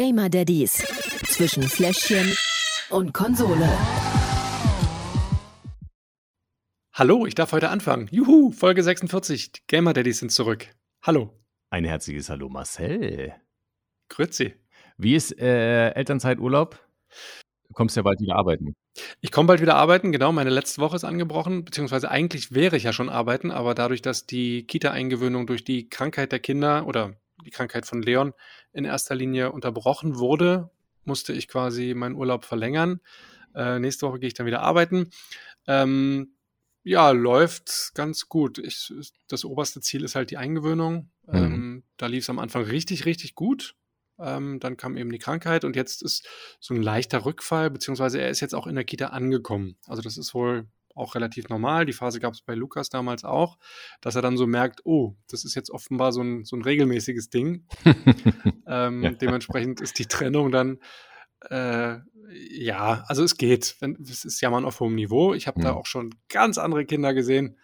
Gamer-Daddies zwischen Fläschchen und Konsole. Hallo, ich darf heute anfangen. Juhu, Folge 46. Die Gamer-Daddies sind zurück. Hallo. Ein herzliches Hallo, Marcel. Grüezi. Wie ist Elternzeiturlaub? Du kommst ja bald wieder arbeiten. Ich komme bald wieder arbeiten, genau. Meine letzte Woche ist angebrochen, beziehungsweise eigentlich wäre ich ja schon arbeiten, aber dadurch, dass die Kita-Eingewöhnung durch die Krankheit der Kinder oder die Krankheit von Leon in erster Linie unterbrochen wurde, musste ich quasi meinen Urlaub verlängern. Nächste Woche gehe ich dann wieder arbeiten. Ja, läuft ganz gut. Das oberste Ziel ist halt die Eingewöhnung. Da lief es am Anfang richtig, richtig gut. Dann kam eben die Krankheit und jetzt ist so ein leichter Rückfall, beziehungsweise er ist jetzt auch in der Kita angekommen. Also das ist wohl auch relativ normal. Die Phase gab es bei Lukas damals auch, dass er dann so merkt, oh, das ist jetzt offenbar so ein regelmäßiges Ding. Dementsprechend ist die Trennung dann, ja, also es geht. Es ist Jammern auf hohem Niveau. Ich habe da auch schon ganz andere Kinder gesehen.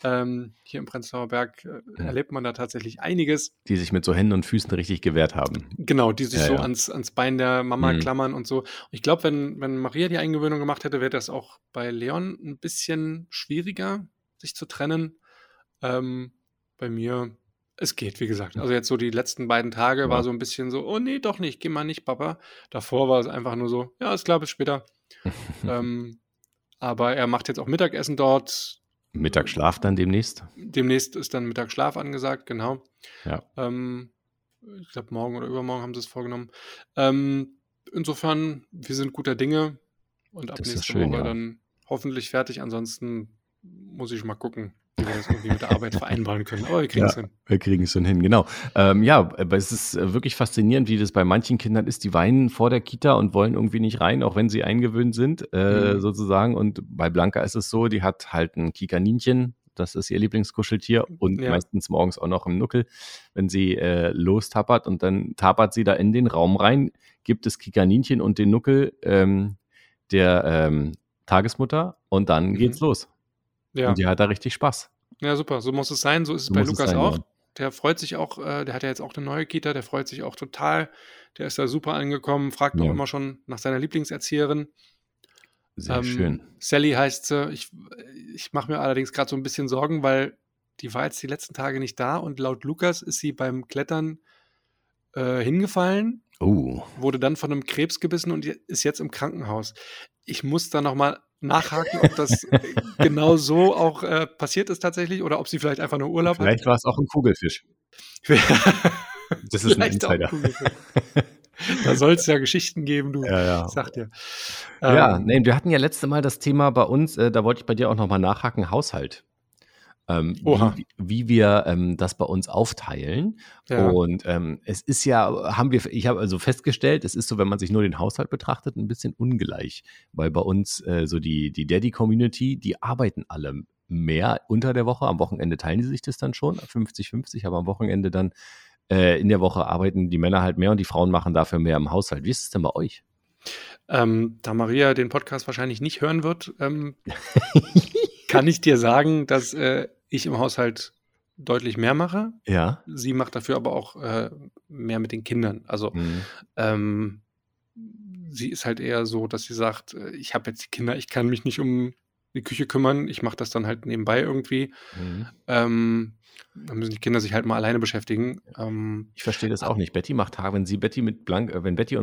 Hier im Prenzlauer Berg erlebt man da tatsächlich einiges. Die sich mit so Händen und Füßen richtig gewehrt haben. Genau, die sich ans Bein der Mama klammern und so. Ich glaube, wenn Maria die Eingewöhnung gemacht hätte, wäre das auch bei Leon ein bisschen schwieriger, sich zu trennen. Bei mir, es geht, wie gesagt. Also jetzt so die letzten beiden Tage war so ein bisschen so, oh nee, doch nicht, geh mal nicht, Papa. Davor war es einfach nur so, ja, ist klar, bis später. Aber er macht jetzt auch Mittagessen dort. Mittagsschlaf dann demnächst? Demnächst ist dann Mittagsschlaf angesagt, genau. Ja. Ich glaube, morgen oder übermorgen haben sie es vorgenommen. Insofern, wir sind guter Dinge und ab nächster Woche dann hoffentlich fertig. Ansonsten muss ich mal gucken, wie wir das irgendwie mit der Arbeit vereinbaren können. Aber wir kriegen es hin. Wir kriegen es hin, genau. Ja, aber es ist wirklich faszinierend, wie das bei manchen Kindern ist. Die weinen vor der Kita und wollen irgendwie nicht rein, auch wenn sie eingewöhnt sind, sozusagen. Und bei Blanca ist es so, die hat halt ein Kikaninchen. Das ist ihr Lieblingskuscheltier und meistens morgens auch noch im Nuckel, wenn sie lostappert. Und dann tapert sie da in den Raum rein, gibt das Kikaninchen und den Nuckel der Tagesmutter und dann geht's los. Ja. Und die hat da richtig Spaß. Ja, super. So muss es sein. So ist es bei Lukas auch. Der freut sich auch. Der hat ja jetzt auch eine neue Kita. Der freut sich auch total. Der ist da super angekommen. Fragt auch immer schon nach seiner Lieblingserzieherin. Sehr schön. Sally heißt sie. Ich mache mir allerdings gerade so ein bisschen Sorgen, weil die war jetzt die letzten Tage nicht da. Und laut Lukas ist sie beim Klettern hingefallen. Wurde dann von einem Krebs gebissen und ist jetzt im Krankenhaus. Ich muss da nochmal nachhaken, ob das genau so auch passiert ist tatsächlich oder ob sie vielleicht einfach nur Urlaub vielleicht hat. Vielleicht war es auch ein Kugelfisch. Das ist vielleicht ein Insider. Da soll es ja Geschichten geben, du. Ja. Sag dir. Wir hatten ja letzte Mal das Thema bei uns, da wollte ich bei dir auch nochmal nachhaken, Haushalt. Wie wir das bei uns aufteilen. Ja. Und es ist ja, ich habe also festgestellt, es ist so, wenn man sich nur den Haushalt betrachtet, ein bisschen ungleich. Weil bei uns so die Daddy-Community, die arbeiten alle mehr unter der Woche. Am Wochenende teilen die sich das dann schon, 50-50, aber am Wochenende dann in der Woche arbeiten die Männer halt mehr und die Frauen machen dafür mehr im Haushalt. Wie ist es denn bei euch? Da Maria den Podcast wahrscheinlich nicht hören wird, kann ich dir sagen, dass ich im Haushalt deutlich mehr mache. Ja. Sie macht dafür aber auch mehr mit den Kindern. Also sie ist halt eher so, dass sie sagt, ich habe jetzt die Kinder, ich kann mich nicht um die Küche kümmern. Ich mache das dann halt nebenbei irgendwie. Da müssen die Kinder sich halt mal alleine beschäftigen. Ich verstehe das auch nicht. Betty macht Tage, wenn Betty und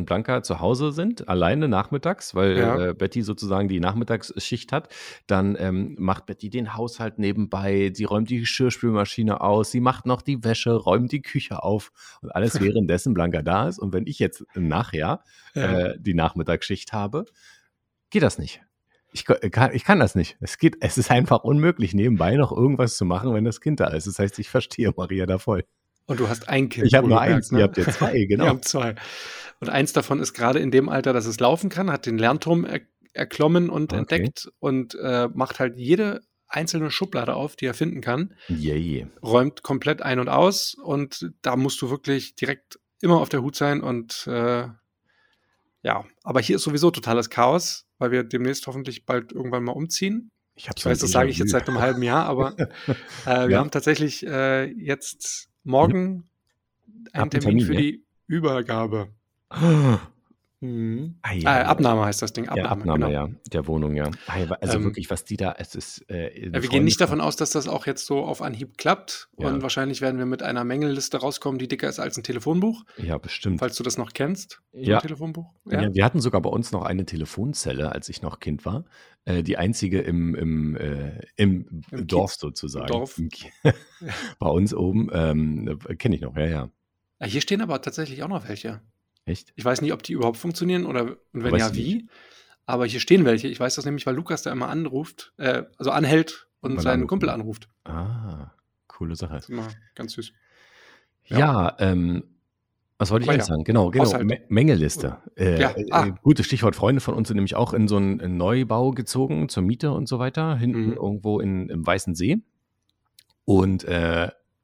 Blanca zu Hause sind, alleine nachmittags, weil Betty sozusagen die Nachmittagsschicht hat, dann macht Betty den Haushalt nebenbei, sie räumt die Geschirrspülmaschine aus, sie macht noch die Wäsche, räumt die Küche auf und alles währenddessen Blanca da ist. Und wenn ich jetzt nachher die Nachmittagsschicht habe, geht das nicht. Ich kann das nicht. Es ist einfach unmöglich, nebenbei noch irgendwas zu machen, wenn das Kind da ist. Das heißt, ich verstehe Maria da voll. Und du hast ein Kind. Ich habe nur eins. Ne? Ihr habt ja zwei, genau. Ihr habt zwei. Und eins davon ist gerade in dem Alter, dass es laufen kann, hat den Lernturm erklommen und entdeckt und macht halt jede einzelne Schublade auf, die er finden kann. Yeah. Räumt komplett ein und aus und da musst du wirklich direkt immer auf der Hut sein und aber hier ist sowieso totales Chaos. Weil wir demnächst hoffentlich bald irgendwann mal umziehen. Ich weiß, das sage ich jetzt seit einem halben Jahr, aber wir haben tatsächlich jetzt morgen einen Termin für die Übergabe. Mhm. Ah, ja. Abnahme heißt das Ding. Abnahme, ja, Abnahme, genau. Ja, der Wohnung, ja. Also wirklich, was die da, es ist... wir gehen nicht davon aus, dass das auch jetzt so auf Anhieb klappt. Ja. Und wahrscheinlich werden wir mit einer Mängelliste rauskommen, die dicker ist als ein Telefonbuch. Ja, bestimmt. Falls du das noch kennst, ja. Ein Telefonbuch. Ja. Ja, wir hatten sogar bei uns noch eine Telefonzelle, als ich noch Kind war. Die einzige im Dorf sozusagen. Dorf. Bei uns oben, kenne ich noch, ja. Hier stehen aber tatsächlich auch noch welche. Echt? Ich weiß nicht, ob die überhaupt funktionieren oder und wenn ja, wie. Nicht. Aber hier stehen welche. Ich weiß das nämlich, weil Lukas da immer anruft, also anhält und seinen Kumpel anruft. Ah, coole Sache. Das ist immer ganz süß. Ja, was wollte ich eigentlich sagen? Genau. Mängelliste. Gutes Stichwort. Freunde von uns sind nämlich auch in so einen Neubau gezogen, zur Miete und so weiter, hinten irgendwo im Weißen See. Und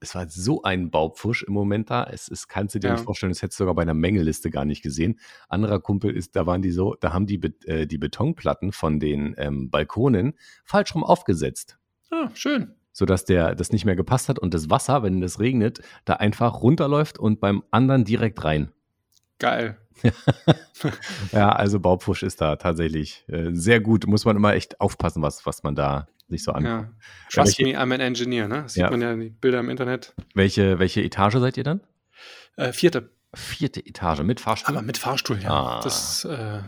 es war so ein Baupfusch im Moment da. Es kannst du dir nicht vorstellen, das hättest du sogar bei einer Mängelliste gar nicht gesehen. Anderer Kumpel ist, da waren die so, da haben die die Betonplatten von den Balkonen falsch rum aufgesetzt. Ah, schön. Sodass das nicht mehr gepasst hat und das Wasser, wenn es regnet, da einfach runterläuft und beim anderen direkt rein. Geil. Ja, also Baupfusch ist da tatsächlich sehr gut. Muss man immer echt aufpassen, was man da sich so anguckt. Ja. Trust me, I'm an engineer, ne? Das sieht man ja die Bilder im Internet. Welche Etage seid ihr dann? Vierte. Vierte Etage, mit Fahrstuhl? Aber mit Fahrstuhl, ja. Ah. Das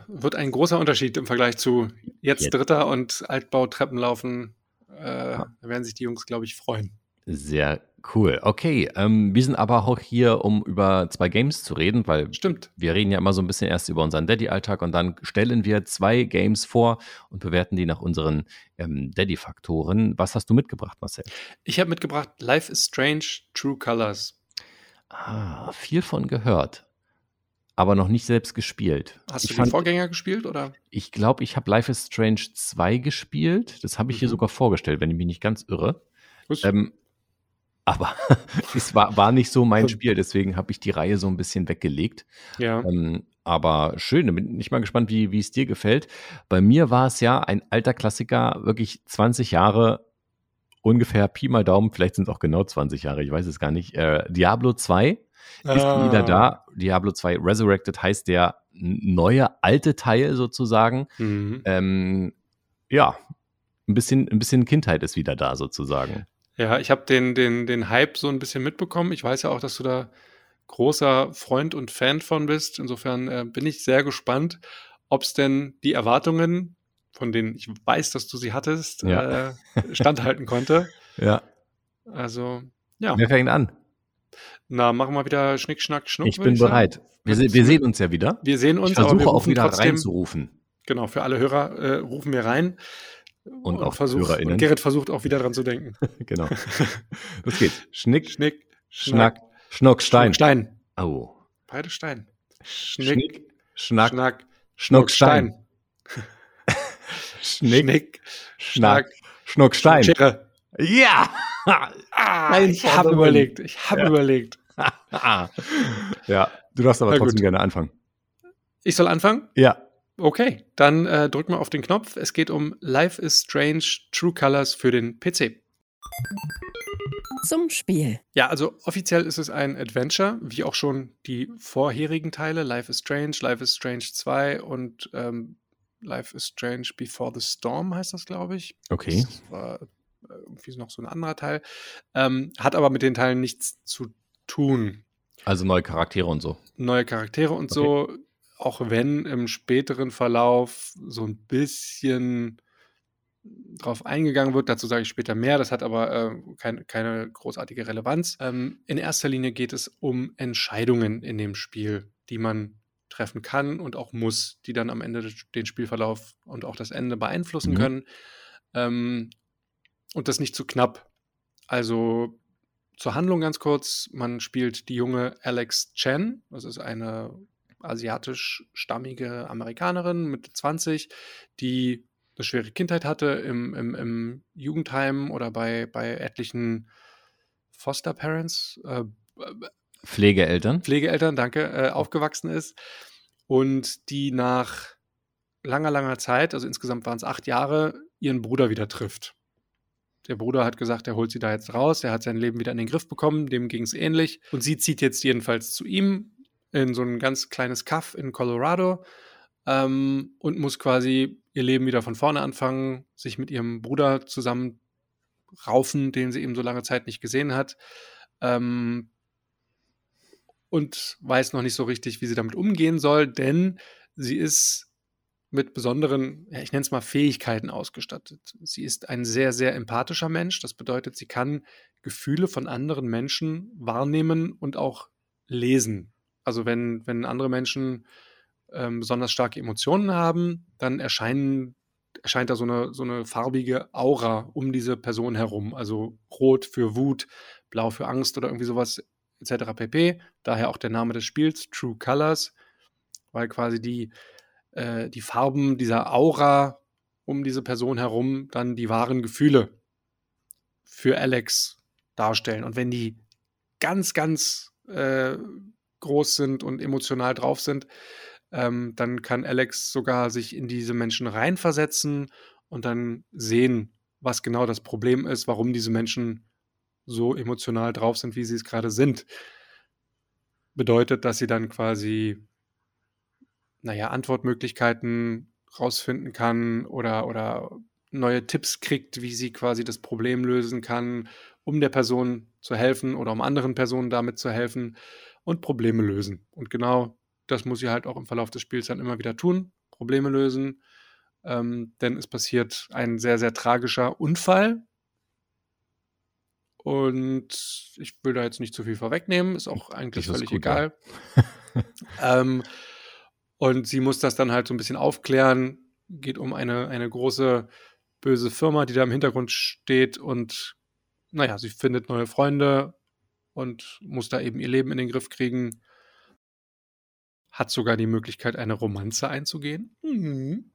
wird ein großer Unterschied im Vergleich zu jetzt. Dritter und Altbautreppenlaufen. Da werden sich die Jungs, glaube ich, freuen. Sehr cool. Okay, wir sind aber auch hier, um über zwei Games zu reden, weil wir reden ja immer so ein bisschen erst über unseren Daddy-Alltag und dann stellen wir zwei Games vor und bewerten die nach unseren Daddy-Faktoren. Was hast du mitgebracht, Marcel? Ich habe mitgebracht Life is Strange True Colors. Ah, viel von gehört, aber noch nicht selbst gespielt. Hast du den Vorgänger gespielt, oder? Ich glaube, ich habe Life is Strange 2 gespielt. Das habe ich hier sogar vorgestellt, wenn ich mich nicht ganz irre. Aber es war nicht so mein Spiel, deswegen habe ich die Reihe so ein bisschen weggelegt. Ja. Aber schön, bin ich mal gespannt, wie es dir gefällt. Bei mir war es ja ein alter Klassiker, wirklich 20 Jahre ungefähr, Pi mal Daumen, vielleicht sind es auch genau 20 Jahre, ich weiß es gar nicht. Diablo 2 ist wieder da. Diablo 2 Resurrected heißt der neue, alte Teil sozusagen. Ein bisschen Kindheit ist wieder da sozusagen. Ja, ich habe den Hype so ein bisschen mitbekommen. Ich weiß ja auch, dass du da großer Freund und Fan von bist. Insofern bin ich sehr gespannt, ob es denn die Erwartungen, von denen ich weiß, dass du sie hattest, standhalten konnte. Ja. Also, ja. Wer fängt an? Na, machen wir wieder Schnick, Schnack, Schnuck. Ich bin bereit. Wir sehen uns ja wieder. Wir sehen uns. Ich versuche auch wieder reinzurufen. Genau, für alle Hörer rufen wir rein. Und auch HörerInnen. Und Gerrit versucht auch wieder dran zu denken. Genau. Los geht's. Schnick, Schnick, Schnack, Schnuck, Stein. Stein. Oh. Beide Stein. Schnick, Schnack, Schnack, Schnuck, Stein. Schnick, Schnack, Schnuck, Stein. Ja! Ich habe überlegt. Ja, du darfst aber trotzdem gerne anfangen. Ich soll anfangen? Ja. Okay, dann drück mal auf den Knopf. Es geht um Life is Strange True Colors für den PC. Zum Spiel. Ja, also offiziell ist es ein Adventure, wie auch schon die vorherigen Teile. Life is Strange 2 und Life is Strange Before the Storm heißt das, glaube ich. Okay. Das war irgendwie noch so ein anderer Teil. Hat aber mit den Teilen nichts zu tun. Also neue Charaktere und so. Auch wenn im späteren Verlauf so ein bisschen drauf eingegangen wird, dazu sage ich später mehr, das hat aber keine großartige Relevanz. In erster Linie geht es um Entscheidungen in dem Spiel, die man treffen kann und auch muss, die dann am Ende den Spielverlauf und auch das Ende beeinflussen können. Und das nicht zu knapp. Also zur Handlung ganz kurz, man spielt die junge Alex Chen, das ist eine asiatisch-stammige Amerikanerin mit 20, die eine schwere Kindheit hatte im Jugendheim oder bei etlichen Foster-Parents, Pflegeeltern, danke, aufgewachsen ist und die nach langer, langer Zeit, also insgesamt waren es 8 Jahre, ihren Bruder wieder trifft. Der Bruder hat gesagt, er holt sie da jetzt raus, er hat sein Leben wieder in den Griff bekommen, dem ging es ähnlich und sie zieht jetzt jedenfalls zu ihm. in so ein ganz kleines Kaff in Colorado und muss quasi ihr Leben wieder von vorne anfangen, sich mit ihrem Bruder zusammenraufen, den sie eben so lange Zeit nicht gesehen hat, und weiß noch nicht so richtig, wie sie damit umgehen soll, denn sie ist mit besonderen, ja, ich nenne es mal Fähigkeiten ausgestattet. Sie ist ein sehr, sehr empathischer Mensch. Das bedeutet, sie kann Gefühle von anderen Menschen wahrnehmen und auch lesen. Also wenn andere Menschen besonders starke Emotionen haben, dann erscheint da so eine farbige Aura um diese Person herum. Also rot für Wut, blau für Angst oder irgendwie sowas etc. pp. Daher auch der Name des Spiels, True Colors, weil quasi die Farben dieser Aura um diese Person herum dann die wahren Gefühle für Alex darstellen. Und wenn die ganz, ganz groß sind und emotional drauf sind, dann kann Alex sogar sich in diese Menschen reinversetzen und dann sehen, was genau das Problem ist, warum diese Menschen so emotional drauf sind, wie sie es gerade sind. Bedeutet, dass sie dann quasi Antwortmöglichkeiten rausfinden kann oder neue Tipps kriegt, wie sie quasi das Problem lösen kann, um der Person zu helfen oder um anderen Personen damit zu helfen und Probleme lösen. Und genau das muss sie halt auch im Verlauf des Spiels dann immer wieder tun, Probleme lösen, denn es passiert ein sehr, sehr tragischer Unfall. Und ich will da jetzt nicht zu viel vorwegnehmen, ist auch eigentlich völlig egal. Ja. Und sie muss das dann halt so ein bisschen aufklären. Geht um eine große, böse Firma, die da im Hintergrund steht. Und sie findet neue Freunde und muss da eben ihr Leben in den Griff kriegen. Hat sogar die Möglichkeit, eine Romanze einzugehen. Mhm.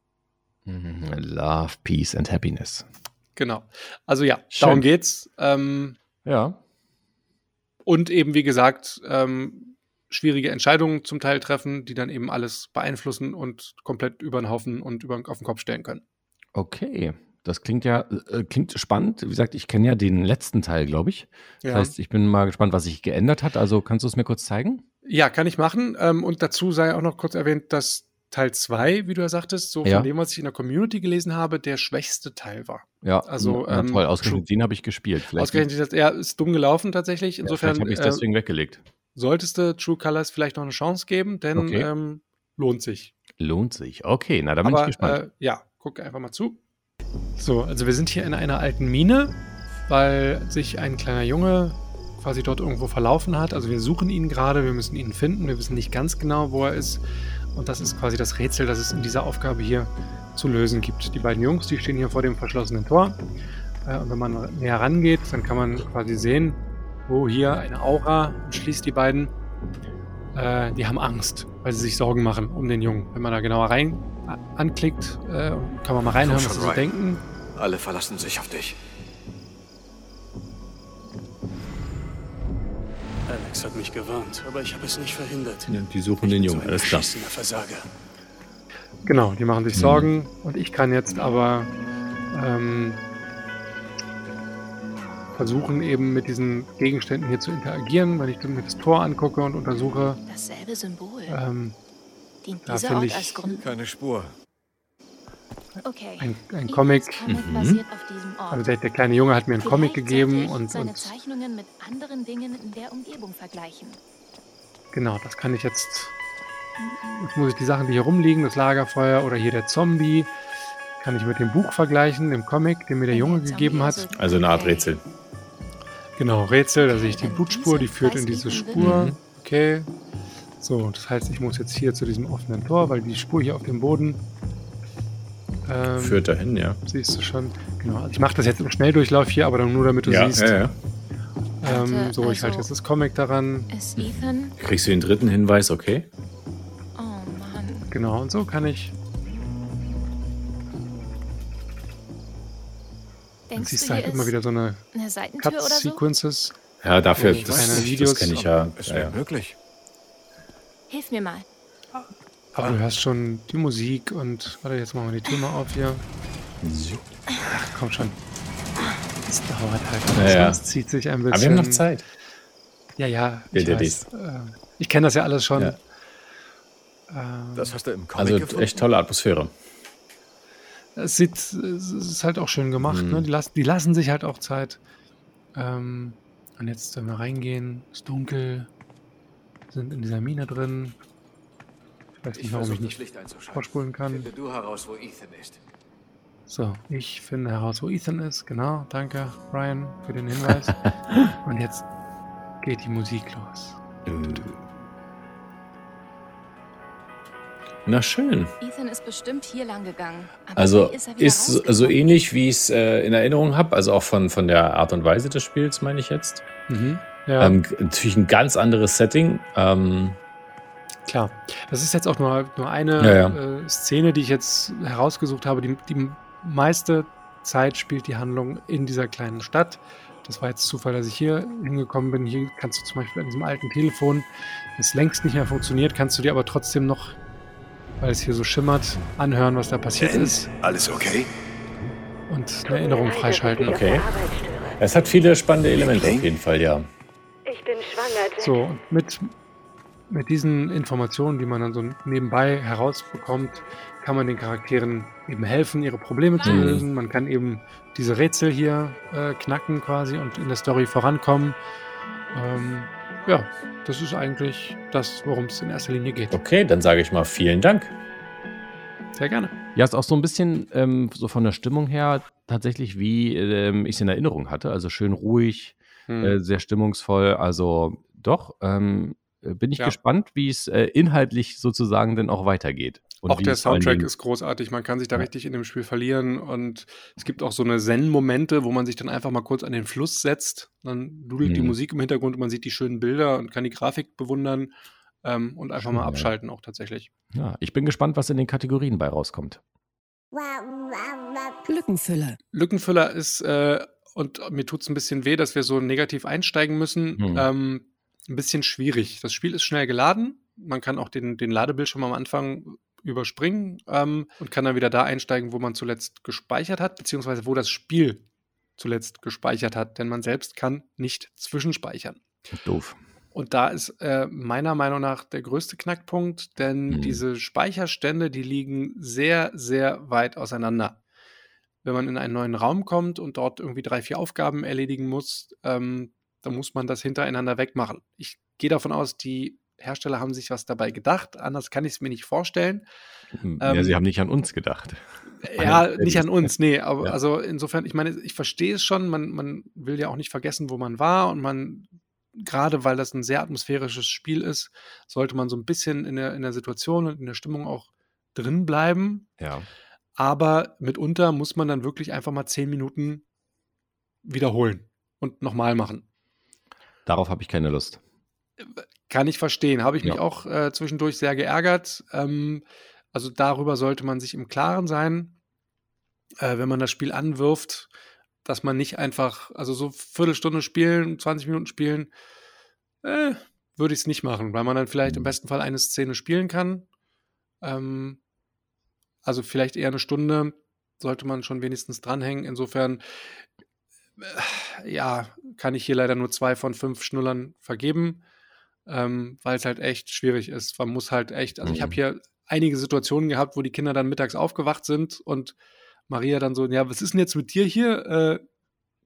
Love, Peace and Happiness. Genau. Also ja, schön. Darum geht's. Ja. Und eben, wie gesagt, schwierige Entscheidungen zum Teil treffen, die dann eben alles beeinflussen und komplett über den Haufen und auf den Kopf stellen können. Okay, das klingt spannend. Wie gesagt, ich kenne ja den letzten Teil, glaube ich. Das heißt, ich bin mal gespannt, was sich geändert hat. Also kannst du es mir kurz zeigen? Ja, kann ich machen. Und dazu sei auch noch kurz erwähnt, dass Teil 2, wie du ja sagtest, von dem, was ich in der Community gelesen habe, der schwächste Teil war. Ja, also, toll. Ausgerechnet den habe ich gespielt. Ist dumm gelaufen tatsächlich. Insofern habe ich deswegen weggelegt. Solltest du True Colors vielleicht noch eine Chance geben, denn lohnt sich. Lohnt sich, okay, na, da bin ich gespannt. Guck einfach mal zu. So, also wir sind hier in einer alten Mine, weil sich ein kleiner Junge quasi dort irgendwo verlaufen hat. Also wir suchen ihn gerade, wir müssen ihn finden, wir wissen nicht ganz genau, wo er ist. Und das ist quasi das Rätsel, das es in dieser Aufgabe hier zu lösen gibt. Die beiden Jungs, die stehen hier vor dem verschlossenen Tor. Und wenn man näher rangeht, dann kann man quasi sehen, hier eine Aura umschließt die beiden. Die haben Angst, weil sie sich Sorgen machen um den Jungen. Wenn man da genauer rein anklickt, kann man mal reinhören, was sie so denken. Alle verlassen sich auf dich. Alex hat mich gewarnt, aber ich habe es nicht verhindert. Ja, die suchen den Jungen, alles klar. Genau, die machen sich Sorgen und ich kann jetzt aber versuchen eben mit diesen Gegenständen hier zu interagieren, wenn ich mir das Tor angucke und untersuche. Dasselbe Symbol. Dient dieser Ort als Grund? Keine Spur. Okay. Ein Comic. Basiert auf diesem Ort. Also der kleine Junge hat mir einen Comic gegeben und seine Zeichnungen mit anderen Dingen in der Umgebung vergleichen. Genau, das kann ich jetzt. Jetzt muss ich die Sachen, die hier rumliegen, das Lagerfeuer oder hier der Zombie, kann ich mit dem Buch vergleichen, dem Comic, den mir der Junge gegeben hat. Also eine Art Rätsel. Genau, Rätsel, da sehe ich die Blutspur, die führt in diese Spur. Okay. So, das heißt, ich muss jetzt hier zu diesem offenen Tor, weil die Spur hier auf dem Boden führt dahin, ja. Siehst du schon. Genau, also ich mache das jetzt im Schnelldurchlauf hier, aber nur damit du siehst. Ja. So, ich halte jetzt das Comic daran. Kriegst du den dritten Hinweis, okay? Oh Mann. Genau, und so kann ich. Denkst siehst du halt immer wieder so eine Cut-Sequences. So? Ja, dafür, das kenne ich ja. Ist ja wirklich. Hilf mir mal. Aber du hörst schon die Musik und warte, jetzt machen wir die Tür mal auf hier. Ach, komm schon. Das dauert halt. Das zieht sich ein bisschen. Aber wir haben noch Zeit. Ja, ich kenne das ja alles schon. Ja. Das hast du im Comic gefunden? Also echt tolle Atmosphäre. Es ist halt auch schön gemacht. Mhm. Ne? Die lassen sich halt auch Zeit. Und jetzt wenn wir reingehen, ist dunkel, sind in dieser Mine drin. Ich weiß nicht, warum ich nicht vorspulen kann. Finde du heraus, wo Ethan ist. So, ich finde heraus, wo Ethan ist. Genau, danke, Brian, für den Hinweis. Und jetzt geht die Musik los. Na schön. Ethan ist bestimmt hier lang gegangen. Also ist so ähnlich, wie ich es in Erinnerung habe. Also auch von der Art und Weise des Spiels, meine ich jetzt. Mhm. Ja. Natürlich ein ganz anderes Setting. Klar. Das ist jetzt auch nur eine Szene, die ich jetzt herausgesucht habe. Die meiste Zeit spielt die Handlung in dieser kleinen Stadt. Das war jetzt Zufall, dass ich hier hingekommen bin. Hier kannst du zum Beispiel an diesem alten Telefon, das längst nicht mehr funktioniert, kannst du dir aber trotzdem noch, weil es hier so schimmert, anhören, was da passiert ist. Alles okay? Und eine Erinnerung freischalten. Okay. Es hat viele spannende Elemente auf jeden Fall, ja. Ich bin schwanger. So, mit diesen Informationen, die man dann so nebenbei herausbekommt, kann man den Charakteren eben helfen, ihre Probleme zu lösen. Man kann eben diese Rätsel hier knacken quasi und in der Story vorankommen. Ja, das ist eigentlich das, worum es in erster Linie geht. Okay, dann sage ich mal vielen Dank. Sehr gerne. Ja, ist auch so ein bisschen so von der Stimmung her tatsächlich, wie ich es in Erinnerung hatte. Also schön ruhig, sehr stimmungsvoll. Also doch, bin ich gespannt, wie es inhaltlich sozusagen dann auch weitergeht. Und auch der Soundtrack ist großartig. Man kann sich da richtig in dem Spiel verlieren. Und es gibt auch so eine Zen-Momente, wo man sich dann einfach mal kurz an den Fluss setzt. Dann dudelt die Musik im Hintergrund und man sieht die schönen Bilder und kann die Grafik bewundern und einfach mal abschalten auch tatsächlich. Ja, ich bin gespannt, was in den Kategorien bei rauskommt. Lückenfüller. Lückenfüller ist, und mir tut es ein bisschen weh, dass wir so negativ einsteigen müssen, ein bisschen schwierig. Das Spiel ist schnell geladen. Man kann auch den Ladebildschirm am Anfang überspringen und kann dann wieder da einsteigen, wo man zuletzt gespeichert hat, beziehungsweise wo das Spiel zuletzt gespeichert hat, denn man selbst kann nicht zwischenspeichern. Doof. Und da ist meiner Meinung nach der größte Knackpunkt, denn diese Speicherstände, die liegen sehr, sehr weit auseinander. Wenn man in einen neuen Raum kommt und dort irgendwie 3-4 Aufgaben erledigen muss, dann muss man das hintereinander wegmachen. Ich gehe davon aus, die Hersteller haben sich was dabei gedacht, anders kann ich es mir nicht vorstellen. Ja, sie haben nicht an uns gedacht. Ja, nicht an uns, nee. Aber also insofern, ich meine, ich verstehe es schon, man will ja auch nicht vergessen, wo man war und gerade weil das ein sehr atmosphärisches Spiel ist, sollte man so ein bisschen in der Situation und in der Stimmung auch drin bleiben. Ja. Aber mitunter muss man dann wirklich einfach mal 10 Minuten wiederholen und nochmal machen. Darauf habe ich keine Lust. Kann ich verstehen. Habe ich mich auch zwischendurch sehr geärgert. Also darüber sollte man sich im Klaren sein, wenn man das Spiel anwirft, dass man nicht einfach, also so Viertelstunde spielen, 20 Minuten spielen, würde ich es nicht machen, weil man dann vielleicht im besten Fall eine Szene spielen kann. Also vielleicht eher eine Stunde sollte man schon wenigstens dranhängen. Insofern, kann ich hier leider nur 2 von 5 Schnullern vergeben. Weil es halt echt schwierig ist. Man muss halt echt, also ich habe hier einige Situationen gehabt, wo die Kinder dann mittags aufgewacht sind und Maria dann so, ja, was ist denn jetzt mit dir hier,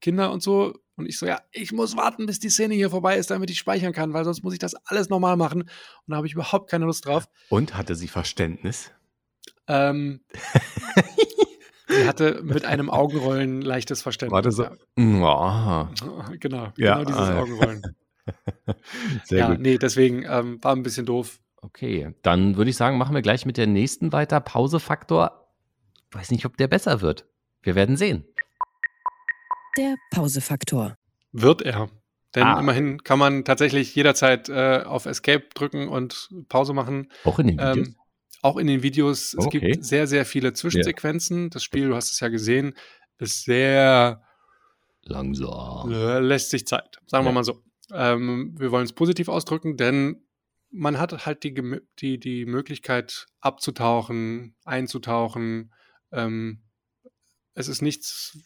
Kinder und so? Und ich so, ja, ich muss warten, bis die Szene hier vorbei ist, damit ich speichern kann, weil sonst muss ich das alles nochmal machen und da habe ich überhaupt keine Lust drauf. Und hatte sie Verständnis? Sie hatte mit einem Augenrollen leichtes Verständnis. Warte so, genau dieses Augenrollen. Sehr gut. Nee, deswegen war ein bisschen doof. Okay, dann würde ich sagen, machen wir gleich mit der nächsten weiter. Pausefaktor. Ich weiß nicht, ob der besser wird. Wir werden sehen. Der Pausefaktor. Wird er. Denn immerhin kann man tatsächlich jederzeit auf Escape drücken und Pause machen. Auch in den Videos? Auch in den Videos. Es gibt sehr, sehr viele Zwischensequenzen. Das Spiel, du hast es ja gesehen, ist sehr langsam. Lässt sich Zeit. Sagen wir mal so. Wir wollen es positiv ausdrücken, denn man hat halt die Möglichkeit abzutauchen, einzutauchen. Es ist nichts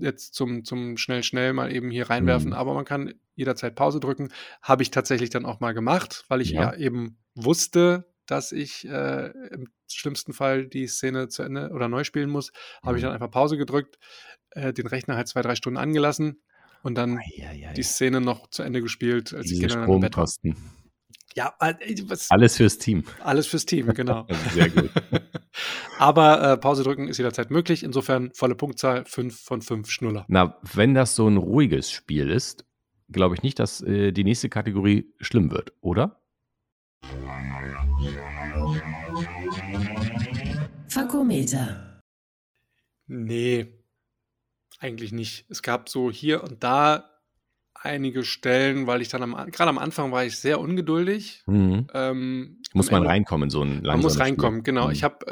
jetzt zum schnell mal eben hier reinwerfen, aber man kann jederzeit Pause drücken. Habe ich tatsächlich dann auch mal gemacht, weil ich ja eben wusste, dass ich im schlimmsten Fall die Szene zu Ende oder neu spielen muss, habe ich dann einfach Pause gedrückt, den Rechner halt 2-3 Stunden angelassen und dann die Szene noch zu Ende gespielt. Als diese ich Stromkosten. Ja, alles fürs Team. Alles fürs Team, genau. Sehr gut. Aber Pause drücken ist jederzeit möglich. Insofern volle Punktzahl, 5 von 5 Schnuller. Na, wenn das so ein ruhiges Spiel ist, glaube ich nicht, dass die nächste Kategorie schlimm wird, oder? Fakometer. Nee, eigentlich nicht. Es gab so hier und da einige Stellen, weil ich dann gerade am Anfang war ich sehr ungeduldig. Mhm. Muss man reinkommen, so ein langsames Spiel. Man muss reinkommen, genau. Mhm. Ich habe,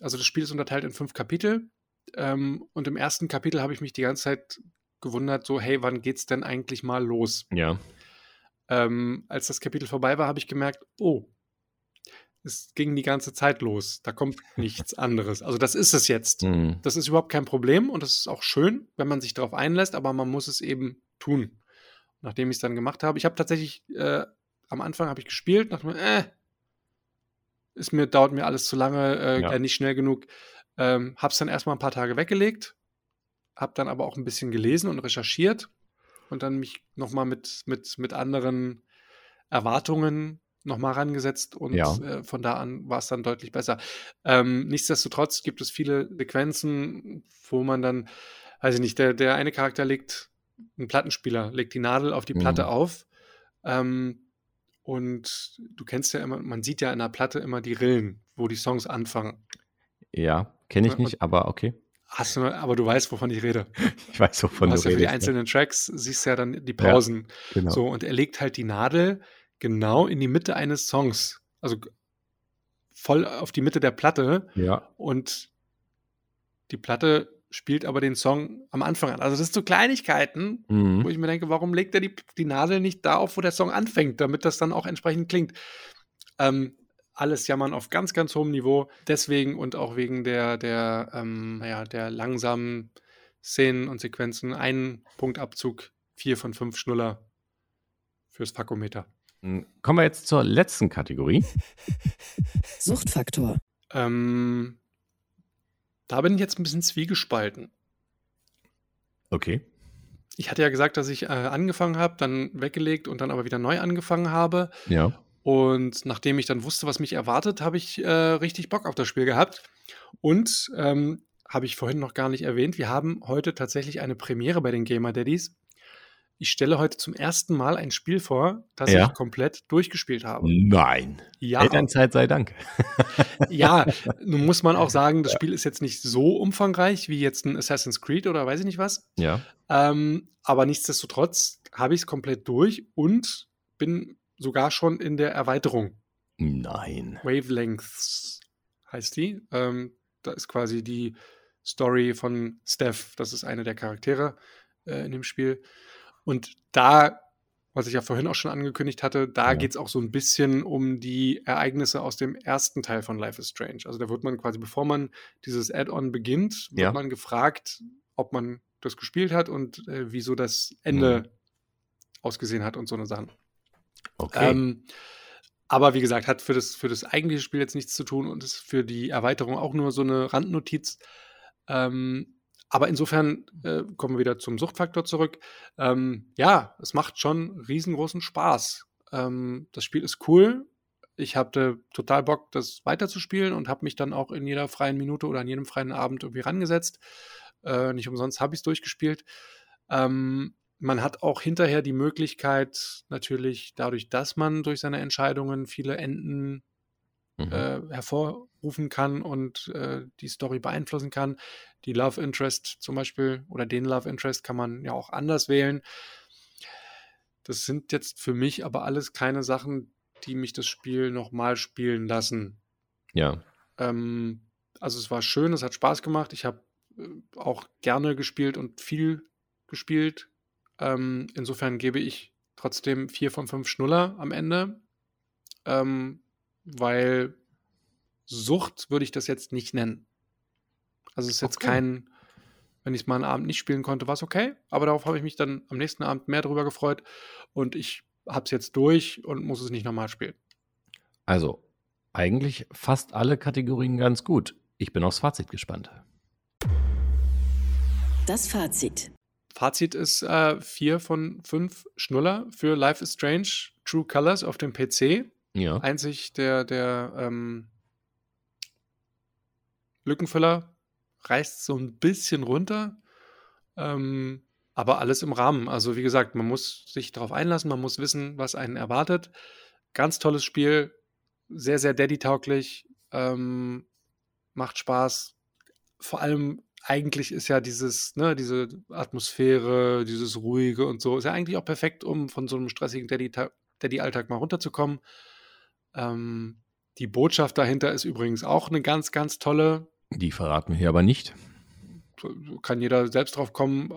also das Spiel ist unterteilt in 5 Kapitel und im ersten Kapitel habe ich mich die ganze Zeit gewundert, so, hey, wann geht's denn eigentlich mal los? Ja. Als das Kapitel vorbei war, habe ich gemerkt, oh, es ging die ganze Zeit los. Da kommt nichts anderes. Also das ist es jetzt. Mhm. Das ist überhaupt kein Problem und das ist auch schön, wenn man sich darauf einlässt, aber man muss es eben tun. Nachdem ich es dann gemacht habe. Ich habe tatsächlich, am Anfang habe ich gespielt, dachte mir, dauert mir alles zu lange, nicht schnell genug. Habe es dann erstmal ein paar Tage weggelegt, habe dann aber auch ein bisschen gelesen und recherchiert und dann mich nochmal mit anderen Erwartungen nochmal rangesetzt und von da an war es dann deutlich besser. Nichtsdestotrotz gibt es viele Sequenzen, wo man dann, weiß ich nicht, der eine Charakter legt die Nadel auf die Platte auf und du kennst ja immer, man sieht ja in der Platte immer die Rillen, wo die Songs anfangen. Ja, kenne ich nicht, aber okay. Aber du weißt, wovon ich rede. Ich weiß, wovon du redest. Für die einzelnen Tracks siehst du ja dann die Pausen. Ja, genau. So, und er legt halt die Nadel genau in die Mitte eines Songs, also voll auf die Mitte der Platte und die Platte spielt aber den Song am Anfang an. Also das sind so Kleinigkeiten, wo ich mir denke, warum legt er die Nadel nicht da auf, wo der Song anfängt, damit das dann auch entsprechend klingt. Alles jammern auf ganz, ganz hohem Niveau. Deswegen und auch wegen der langsamen Szenen und Sequenzen. 1 Punktabzug, 4 von 5 Schnuller fürs Fakometer. Kommen wir jetzt zur letzten Kategorie. Suchtfaktor. Da bin ich jetzt ein bisschen zwiegespalten. Okay. Ich hatte ja gesagt, dass ich angefangen habe, dann weggelegt und dann aber wieder neu angefangen habe. Ja. Und nachdem ich dann wusste, was mich erwartet, habe ich richtig Bock auf das Spiel gehabt. Und habe ich vorhin noch gar nicht erwähnt, wir haben heute tatsächlich eine Premiere bei den Gamer Daddies. Ich stelle heute zum ersten Mal ein Spiel vor, das ich komplett durchgespielt habe. Nein. Ja. Elternzeit sei Dank. Ja, nun muss man auch sagen, das Spiel ist jetzt nicht so umfangreich wie jetzt ein Assassin's Creed oder weiß ich nicht was. Ja. Aber nichtsdestotrotz habe ich es komplett durch und bin sogar schon in der Erweiterung. Nein. Wavelengths heißt die. Da ist quasi die Story von Steph. Das ist eine der Charaktere in dem Spiel. Und da, was ich ja vorhin auch schon angekündigt hatte, da geht es auch so ein bisschen um die Ereignisse aus dem ersten Teil von Life is Strange. Also da wird man quasi, bevor man dieses Add-on beginnt, wird man gefragt, ob man das gespielt hat und wieso das Ende ausgesehen hat und so eine Sache. Okay. Aber wie gesagt, hat für das eigentliche Spiel jetzt nichts zu tun und ist für die Erweiterung auch nur so eine Randnotiz. Aber insofern kommen wir wieder zum Suchtfaktor zurück. Es macht schon riesengroßen Spaß. Das Spiel ist cool. Ich hatte total Bock, das weiterzuspielen und habe mich dann auch in jeder freien Minute oder an jedem freien Abend irgendwie rangesetzt. Nicht umsonst habe ich es durchgespielt. Man hat auch hinterher die Möglichkeit, natürlich dadurch, dass man durch seine Entscheidungen viele Enden hervorrufen kann und die Story beeinflussen kann. Die Love Interest zum Beispiel oder den Love Interest kann man ja auch anders wählen. Das sind jetzt für mich aber alles keine Sachen, die mich das Spiel nochmal spielen lassen. Ja. Also es war schön, es hat Spaß gemacht. Ich habe auch gerne gespielt und viel gespielt. Insofern gebe ich trotzdem 4 von 5 Schnuller am Ende. Weil Sucht würde ich das jetzt nicht nennen. Also es ist jetzt kein, wenn ich es mal einen Abend nicht spielen konnte, war es okay. Aber darauf habe ich mich dann am nächsten Abend mehr drüber gefreut. Und ich habe es jetzt durch und muss es nicht nochmal spielen. Also eigentlich fast alle Kategorien ganz gut. Ich bin aufs Fazit gespannt. Das Fazit. Fazit ist 4 von 5 Schnuller für Life is Strange True Colors auf dem PC. Ja. Einzig der Lückenfüller reißt so ein bisschen runter, aber alles im Rahmen. Also wie gesagt, man muss sich darauf einlassen, man muss wissen, was einen erwartet. Ganz tolles Spiel, sehr, sehr daddy-tauglich, macht Spaß. Vor allem eigentlich ist ja diese Atmosphäre, dieses Ruhige und so, ist ja eigentlich auch perfekt, um von so einem stressigen Daddy-Alltag mal runterzukommen. Die Botschaft dahinter ist übrigens auch eine ganz, ganz tolle. Die verraten wir hier aber nicht. Kann jeder selbst drauf kommen.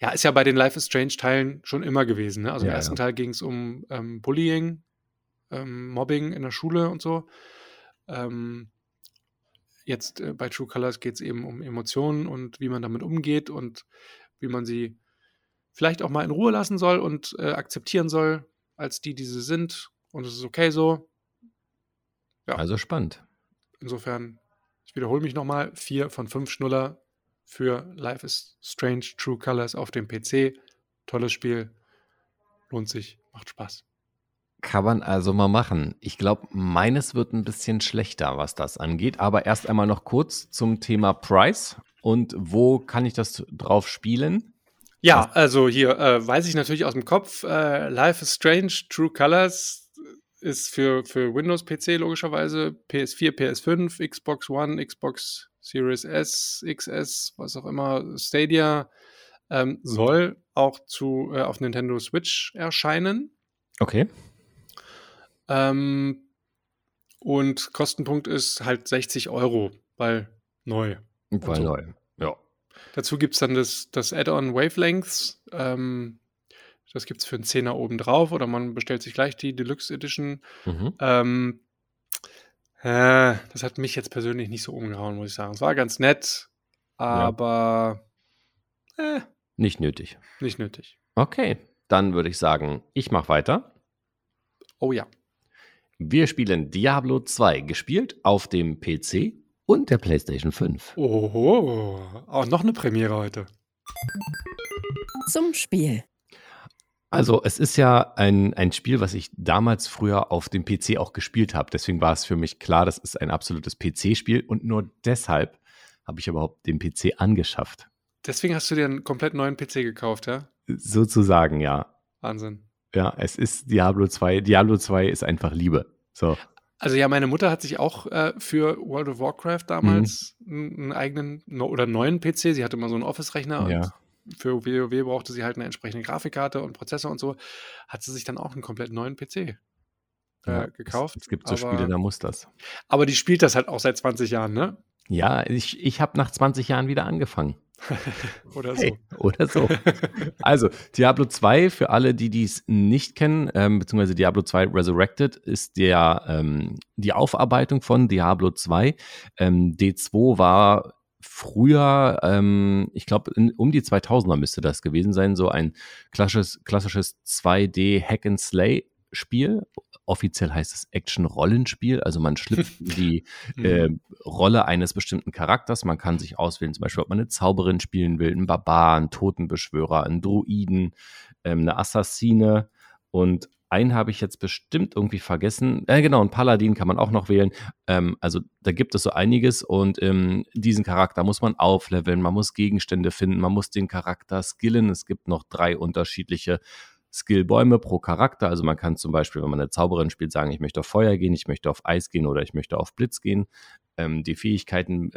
Ja, ist ja bei den Life is Strange-Teilen schon immer gewesen. Ne? Also ja, im ersten Teil ging es um Bullying, Mobbing in der Schule und so. Jetzt bei True Colors geht es eben um Emotionen und wie man damit umgeht und wie man sie vielleicht auch mal in Ruhe lassen soll und akzeptieren soll, als die sie sind. Und es ist okay so. Ja. Also spannend. Insofern, ich wiederhole mich nochmal, 4 von 5 Schnuller für Life is Strange True Colors auf dem PC. Tolles Spiel, lohnt sich, macht Spaß. Kann man also mal machen. Ich glaube, meines wird ein bisschen schlechter, was das angeht. Aber erst einmal noch kurz zum Thema Price. Und wo kann ich das drauf spielen? Ja, also hier weiß ich natürlich aus dem Kopf. Life is Strange True Colors ist für Windows-PC logischerweise, PS4, PS5, Xbox One, Xbox Series S, XS, was auch immer, Stadia, soll auch auf Nintendo Switch erscheinen. Okay. Und Kostenpunkt ist halt 60 €, weil neu. Weil so. Neu, ja. Dazu gibt es dann das Add-on Wavelengths. Das gibt es für einen 10er obendrauf oder man bestellt sich gleich die Deluxe Edition. Mhm. Das hat mich jetzt persönlich nicht so umgehauen, muss ich sagen. Es war ganz nett, aber nicht nötig. Nicht nötig. Okay, dann würde ich sagen, ich mache weiter. Oh ja. Wir spielen Diablo 2, gespielt auf dem PC und der PlayStation 5. Oho, auch noch eine Premiere heute. Zum Spiel. Also es ist ja ein Spiel, was ich damals früher auf dem PC auch gespielt habe. Deswegen war es für mich klar, das ist ein absolutes PC-Spiel. Und nur deshalb habe ich überhaupt den PC angeschafft. Deswegen hast du dir einen komplett neuen PC gekauft, ja? Sozusagen, ja. Wahnsinn. Ja, es ist Diablo 2. Diablo 2 ist einfach Liebe. So. Also ja, meine Mutter hat sich auch für World of Warcraft damals einen eigenen oder neuen PC. Sie hatte immer so einen Office-Rechner und für WoW brauchte sie halt eine entsprechende Grafikkarte und Prozessor und so. Hat sie sich dann auch einen komplett neuen PC gekauft. Es gibt so Spiele, da muss das. Aber die spielt das halt auch seit 20 Jahren, ne? Ja, ich habe nach 20 Jahren wieder angefangen. Oder so. Hey, oder so. Also, Diablo 2, für alle, die dies nicht kennen, beziehungsweise Diablo 2 Resurrected, ist die Aufarbeitung von Diablo 2. D2 war früher, ich glaube, um die 2000er müsste das gewesen sein, so ein klassisches 2D-Hack-and-Slay-Spiel. Offiziell heißt es Action-Rollenspiel, also man schlüpft die Rolle eines bestimmten Charakters. Man kann sich auswählen, zum Beispiel, ob man eine Zauberin spielen will, einen Barbaren, einen Totenbeschwörer, einen Druiden, eine Assassine. Und einen habe ich jetzt bestimmt irgendwie vergessen. Genau, einen Paladin kann man auch noch wählen. Also da gibt es so einiges. Und diesen Charakter muss man aufleveln, man muss Gegenstände finden, man muss den Charakter skillen. Es gibt noch 3 unterschiedliche Skillbäume pro Charakter, also man kann zum Beispiel, wenn man eine Zauberin spielt, sagen, ich möchte auf Feuer gehen, ich möchte auf Eis gehen oder ich möchte auf Blitz gehen. Die Fähigkeiten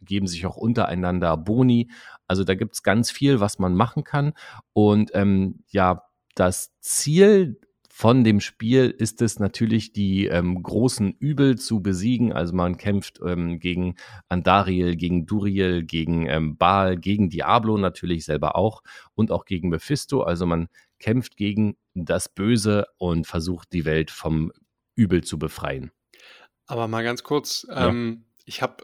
geben sich auch untereinander Boni, also da gibt es ganz viel, was man machen kann und das Ziel von dem Spiel ist es natürlich, die großen Übel zu besiegen. Also man kämpft gegen Andariel, gegen Duriel, gegen Baal, gegen Diablo natürlich selber auch und auch gegen Mephisto. Also man kämpft gegen das Böse und versucht, die Welt vom Übel zu befreien. Aber mal ganz kurz, ich hab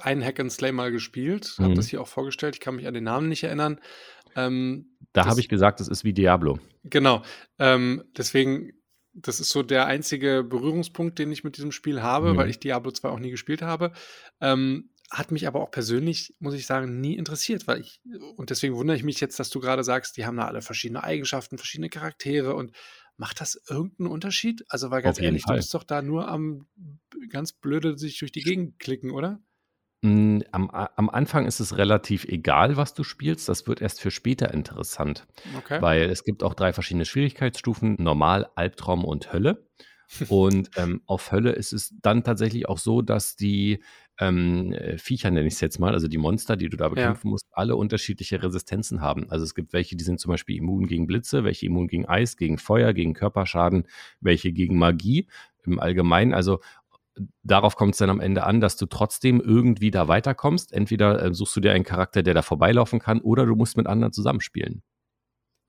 einen Hack and Slay mal gespielt, habe das hier auch vorgestellt, ich kann mich an den Namen nicht erinnern. Da habe ich gesagt, das ist wie Diablo. Genau. Deswegen das ist so der einzige Berührungspunkt, den ich mit diesem Spiel habe, weil ich Diablo 2 auch nie gespielt habe. Hat mich aber auch persönlich, muss ich sagen, nie interessiert, weil ich, und deswegen wundere ich mich jetzt, dass du gerade sagst, die haben da alle verschiedene Eigenschaften, verschiedene Charaktere, und macht das irgendeinen Unterschied? Also, weil ganz ehrlich, du bist doch da nur am ganz blöde sich durch die Gegend klicken, oder? Am Anfang ist es relativ egal, was du spielst. Das wird erst für später interessant. Okay. Weil es gibt auch 3 verschiedene Schwierigkeitsstufen: Normal, Albtraum und Hölle. Und auf Hölle ist es dann tatsächlich auch so, dass die Viecher, nenne ich es jetzt mal, also die Monster, die du da bekämpfen musst, alle unterschiedliche Resistenzen haben. Also es gibt welche, die sind zum Beispiel immun gegen Blitze, welche immun gegen Eis, gegen Feuer, gegen Körperschaden, welche gegen Magie im Allgemeinen. Also darauf kommt es dann am Ende an, dass du trotzdem irgendwie da weiterkommst. Entweder suchst du dir einen Charakter, der da vorbeilaufen kann, oder du musst mit anderen zusammenspielen,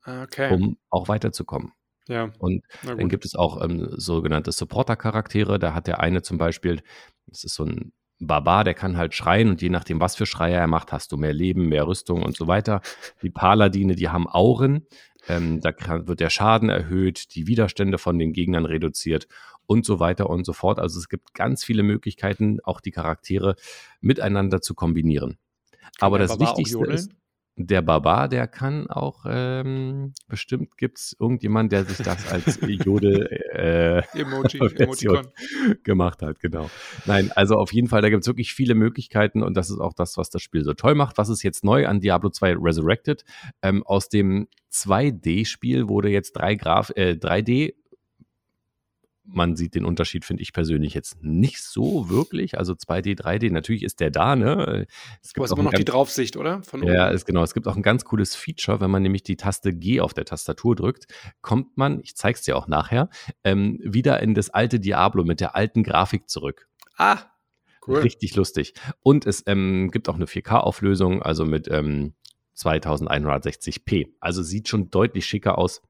um auch weiterzukommen. Ja. Und dann gibt es auch sogenannte Supporter-Charaktere. Da hat der eine zum Beispiel, das ist so ein Barbar, der kann halt schreien, und je nachdem, was für Schreier er macht, hast du mehr Leben, mehr Rüstung und so weiter. Die Paladine, die haben Auren, wird der Schaden erhöht, die Widerstände von den Gegnern reduziert und so weiter und so fort. Also es gibt ganz viele Möglichkeiten, auch die Charaktere miteinander zu kombinieren. Aber das Wichtigste ist, der Barbar, der kann auch, bestimmt gibt es irgendjemanden, der sich das als Jodel Emoticon gemacht hat, genau. Nein, also auf jeden Fall, da gibt es wirklich viele Möglichkeiten, und das ist auch das, was das Spiel so toll macht. Was ist jetzt neu an Diablo 2 Resurrected? Aus dem 2D-Spiel wurde jetzt 3D. Man sieht den Unterschied, finde ich persönlich, jetzt nicht so wirklich. Also 2D, 3D, natürlich ist der da, ne? Es gibt aber noch die Draufsicht, oder? Von oben. Ja, genau. Es gibt auch ein ganz cooles Feature, wenn man nämlich die Taste G auf der Tastatur drückt, kommt man, ich zeig's dir auch nachher, wieder in das alte Diablo mit der alten Grafik zurück. Ah, cool. Richtig lustig. Und es gibt auch eine 4K-Auflösung, also mit 2160p. Also sieht schon deutlich schicker aus.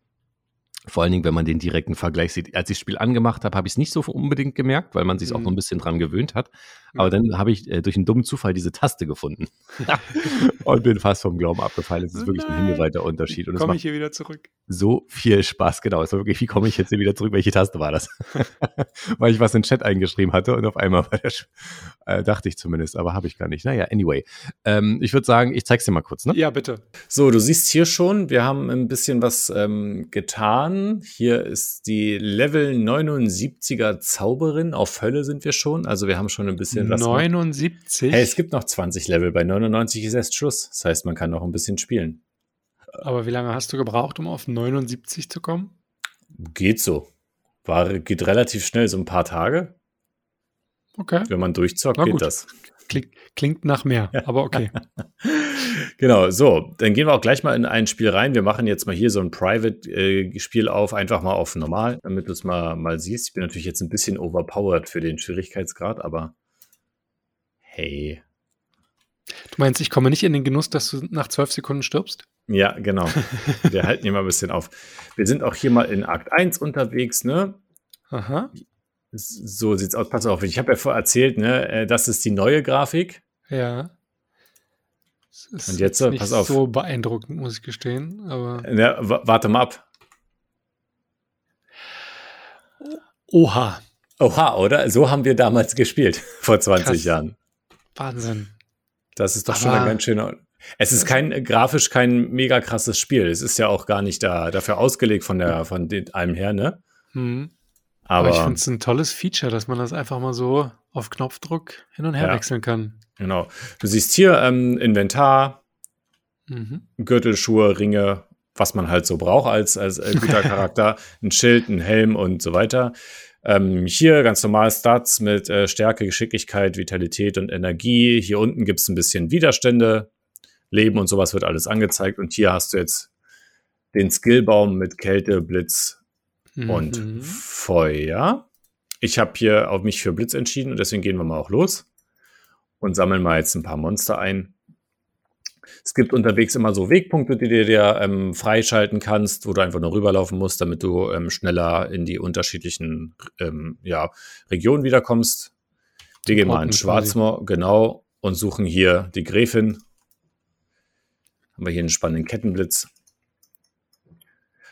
Vor allen Dingen, wenn man den direkten Vergleich sieht. Als ich das Spiel angemacht habe, habe ich es nicht so unbedingt gemerkt, weil man sich auch noch ein bisschen dran gewöhnt hat. Aber dann habe ich durch einen dummen Zufall diese Taste gefunden und bin fast vom Glauben abgefallen. Es ist wirklich ein himmelweiter Unterschied. Und komme ich hier wieder zurück? So viel Spaß, genau. Es war wirklich, wie komme ich jetzt hier wieder zurück? Welche Taste war das? Weil ich was in den Chat eingeschrieben hatte, und auf einmal war das, dachte ich zumindest, aber habe ich gar nicht. Naja, anyway. Ich würde sagen, ich zeig's dir mal kurz, ne? Ja, bitte. So, du siehst hier schon, wir haben ein bisschen was getan. Hier ist die Level 79er Zauberin. Auf Hölle sind wir schon. Also wir haben schon ein bisschen was. 79? Hey, es gibt noch 20 Level. Bei 99 ist erst Schluss. Das heißt, man kann noch ein bisschen spielen. Aber wie lange hast du gebraucht, um auf 79 zu kommen? Geht so. Geht relativ schnell, so ein paar Tage. Okay. Wenn man durchzockt, geht das. Klingt nach mehr, aber okay. Genau, so, dann gehen wir auch gleich mal in ein Spiel rein. Wir machen jetzt mal hier so ein Private-Spiel auf, einfach mal auf normal, damit du es mal siehst. Ich bin natürlich jetzt ein bisschen overpowered für den Schwierigkeitsgrad, aber hey. Du meinst, ich komme nicht in den Genuss, dass du nach 12 Sekunden stirbst? Ja, genau. Wir halten hier mal ein bisschen auf. Wir sind auch hier mal in Akt 1 unterwegs, ne? Aha. So sieht's aus. Pass auf, ich habe ja vorher erzählt, ne, das ist die neue Grafik. Ja. Das ist und jetzt nicht, pass auf, so beeindruckend, muss ich gestehen. Aber ja, warte mal ab. Oha. Oha, oder? So haben wir damals gespielt, vor 20 Jahren. Wahnsinn. Das ist doch schon ein ganz schöner. Es ist grafisch kein mega krasses Spiel. Es ist ja auch gar nicht dafür ausgelegt von allem her, ne? Mhm. Aber ich finde es ein tolles Feature, dass man das einfach mal so auf Knopfdruck hin und her wechseln kann. Genau. Du siehst hier Inventar, Gürtelschuhe, Ringe, was man halt so braucht als guter Charakter. Ein Schild, ein Helm und so weiter. Hier ganz normal Stats mit Stärke, Geschicklichkeit, Vitalität und Energie. Hier unten gibt es ein bisschen Widerstände, Leben und sowas wird alles angezeigt. Und hier hast du jetzt den Skillbaum mit Kälte, Blitz und Feuer. Ich habe hier auf mich für Blitz entschieden, und deswegen gehen wir mal auch los und sammeln mal jetzt ein paar Monster ein. Es gibt unterwegs immer so Wegpunkte, die du dir freischalten kannst, wo du einfach nur rüberlaufen musst, damit du schneller in die unterschiedlichen Regionen wiederkommst. Wir gehen mal in Schwarzmoor, genau, und suchen hier die Gräfin. Haben wir hier einen spannenden Kettenblitz.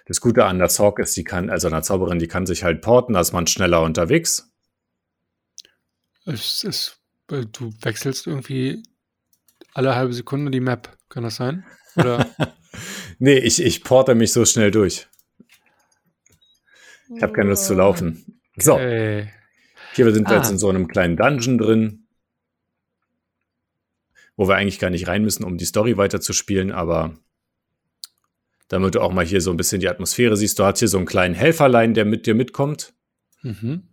Das Gute an der Sorg ist, die Zauberin kann sich halt porten, da ist man schneller unterwegs. Du wechselst irgendwie alle halbe Sekunde die Map, kann das sein? Oder? Nee, ich porte mich so schnell durch. Ich habe keine Lust zu laufen. So, okay. Hier sind wir jetzt in so einem kleinen Dungeon drin, wo wir eigentlich gar nicht rein müssen, um die Story weiterzuspielen, aber damit du auch mal hier so ein bisschen die Atmosphäre siehst. Du hast hier so einen kleinen Helferlein, der mit dir mitkommt. Mhm.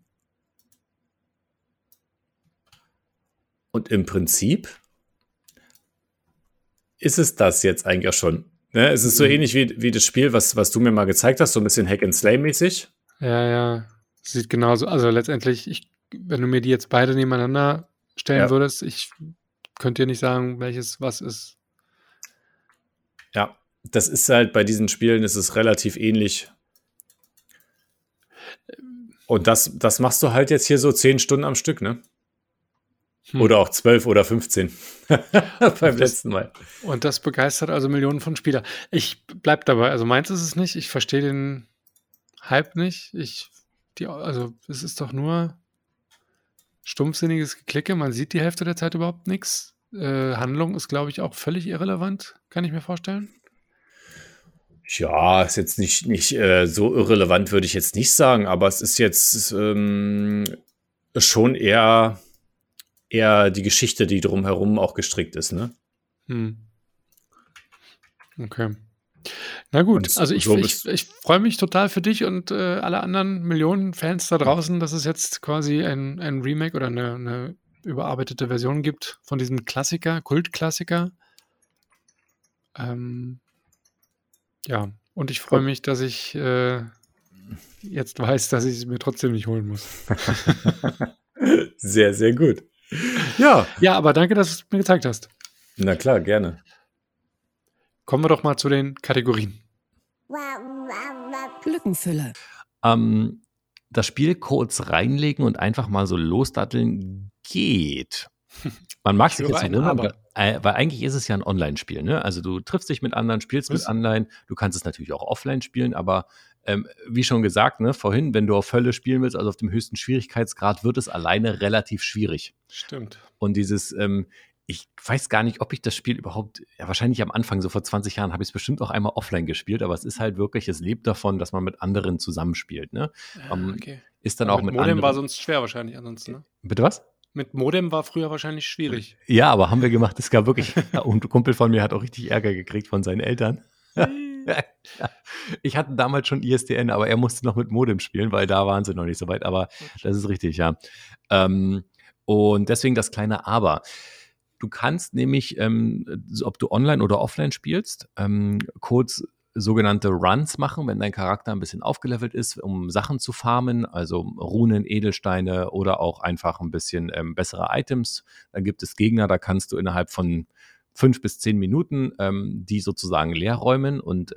Und im Prinzip ist es das jetzt eigentlich auch schon. Ne? Es ist so ähnlich wie das Spiel, was du mir mal gezeigt hast, so ein bisschen Hack-and-Slay-mäßig. Ja. Sieht genauso. Also letztendlich, wenn du mir die jetzt beide nebeneinander stellen würdest, ich könnte dir nicht sagen, welches was ist. Ja, das ist halt bei diesen Spielen, ist es relativ ähnlich. Und das machst du halt jetzt hier so 10 Stunden am Stück, ne? Oder auch 12 oder 15 beim letzten Mal. Und das begeistert also Millionen von Spielern. Ich bleib dabei. Also meins ist es nicht. Ich verstehe den Hype nicht. Es ist doch nur stumpfsinniges Geklicke. Man sieht die Hälfte der Zeit überhaupt nichts. Handlung ist, glaube ich, auch völlig irrelevant. Kann ich mir vorstellen. Ja, ist jetzt nicht so irrelevant, würde ich jetzt nicht sagen. Aber es ist jetzt schon eher die Geschichte, die drumherum auch gestrickt ist, ne? Okay. Na gut, und also ich freue mich total für dich und alle anderen Millionen Fans da draußen, dass es jetzt quasi ein Remake oder eine überarbeitete Version gibt von diesem Klassiker, Kultklassiker. Ja, und ich freue mich, dass ich jetzt weiß, dass ich es mir trotzdem nicht holen muss. Sehr, sehr gut. Ja, aber danke, dass du es mir gezeigt hast. Na klar, gerne. Kommen wir doch mal zu den Kategorien. Glückenfülle. Das Spiel kurz reinlegen und einfach mal so losdatteln geht. Man mag sich jetzt wundern, weil eigentlich ist es ja ein Online-Spiel, ne? Also du triffst dich mit anderen, spielst mit anderen. Du kannst es natürlich auch offline spielen, aber wie schon gesagt, ne, vorhin, wenn du auf Hölle spielen willst, also auf dem höchsten Schwierigkeitsgrad, wird es alleine relativ schwierig. Stimmt. Und dieses, ich weiß gar nicht, ob ich das Spiel überhaupt, ja wahrscheinlich am Anfang, so vor 20 Jahren, habe ich es bestimmt auch einmal offline gespielt, aber es ist halt wirklich, es lebt davon, dass man mit anderen zusammenspielt. Ne? Okay. Ist dann aber auch mit anderen. Modem war sonst schwer wahrscheinlich ansonsten, ne? Bitte was? Mit Modem war früher wahrscheinlich schwierig. Ja, aber haben wir gemacht, es gab wirklich, und ein Kumpel von mir hat auch richtig Ärger gekriegt von seinen Eltern. Ich hatte damals schon ISDN, aber er musste noch mit Modem spielen, weil da waren sie noch nicht so weit, aber das ist richtig, ja. Und deswegen das kleine Aber. Du kannst nämlich, ob du online oder offline spielst, kurz sogenannte Runs machen, wenn dein Charakter ein bisschen aufgelevelt ist, um Sachen zu farmen, also Runen, Edelsteine oder auch einfach ein bisschen bessere Items. Dann gibt es Gegner, da kannst du innerhalb von 5 bis 10 Minuten, die sozusagen leer räumen und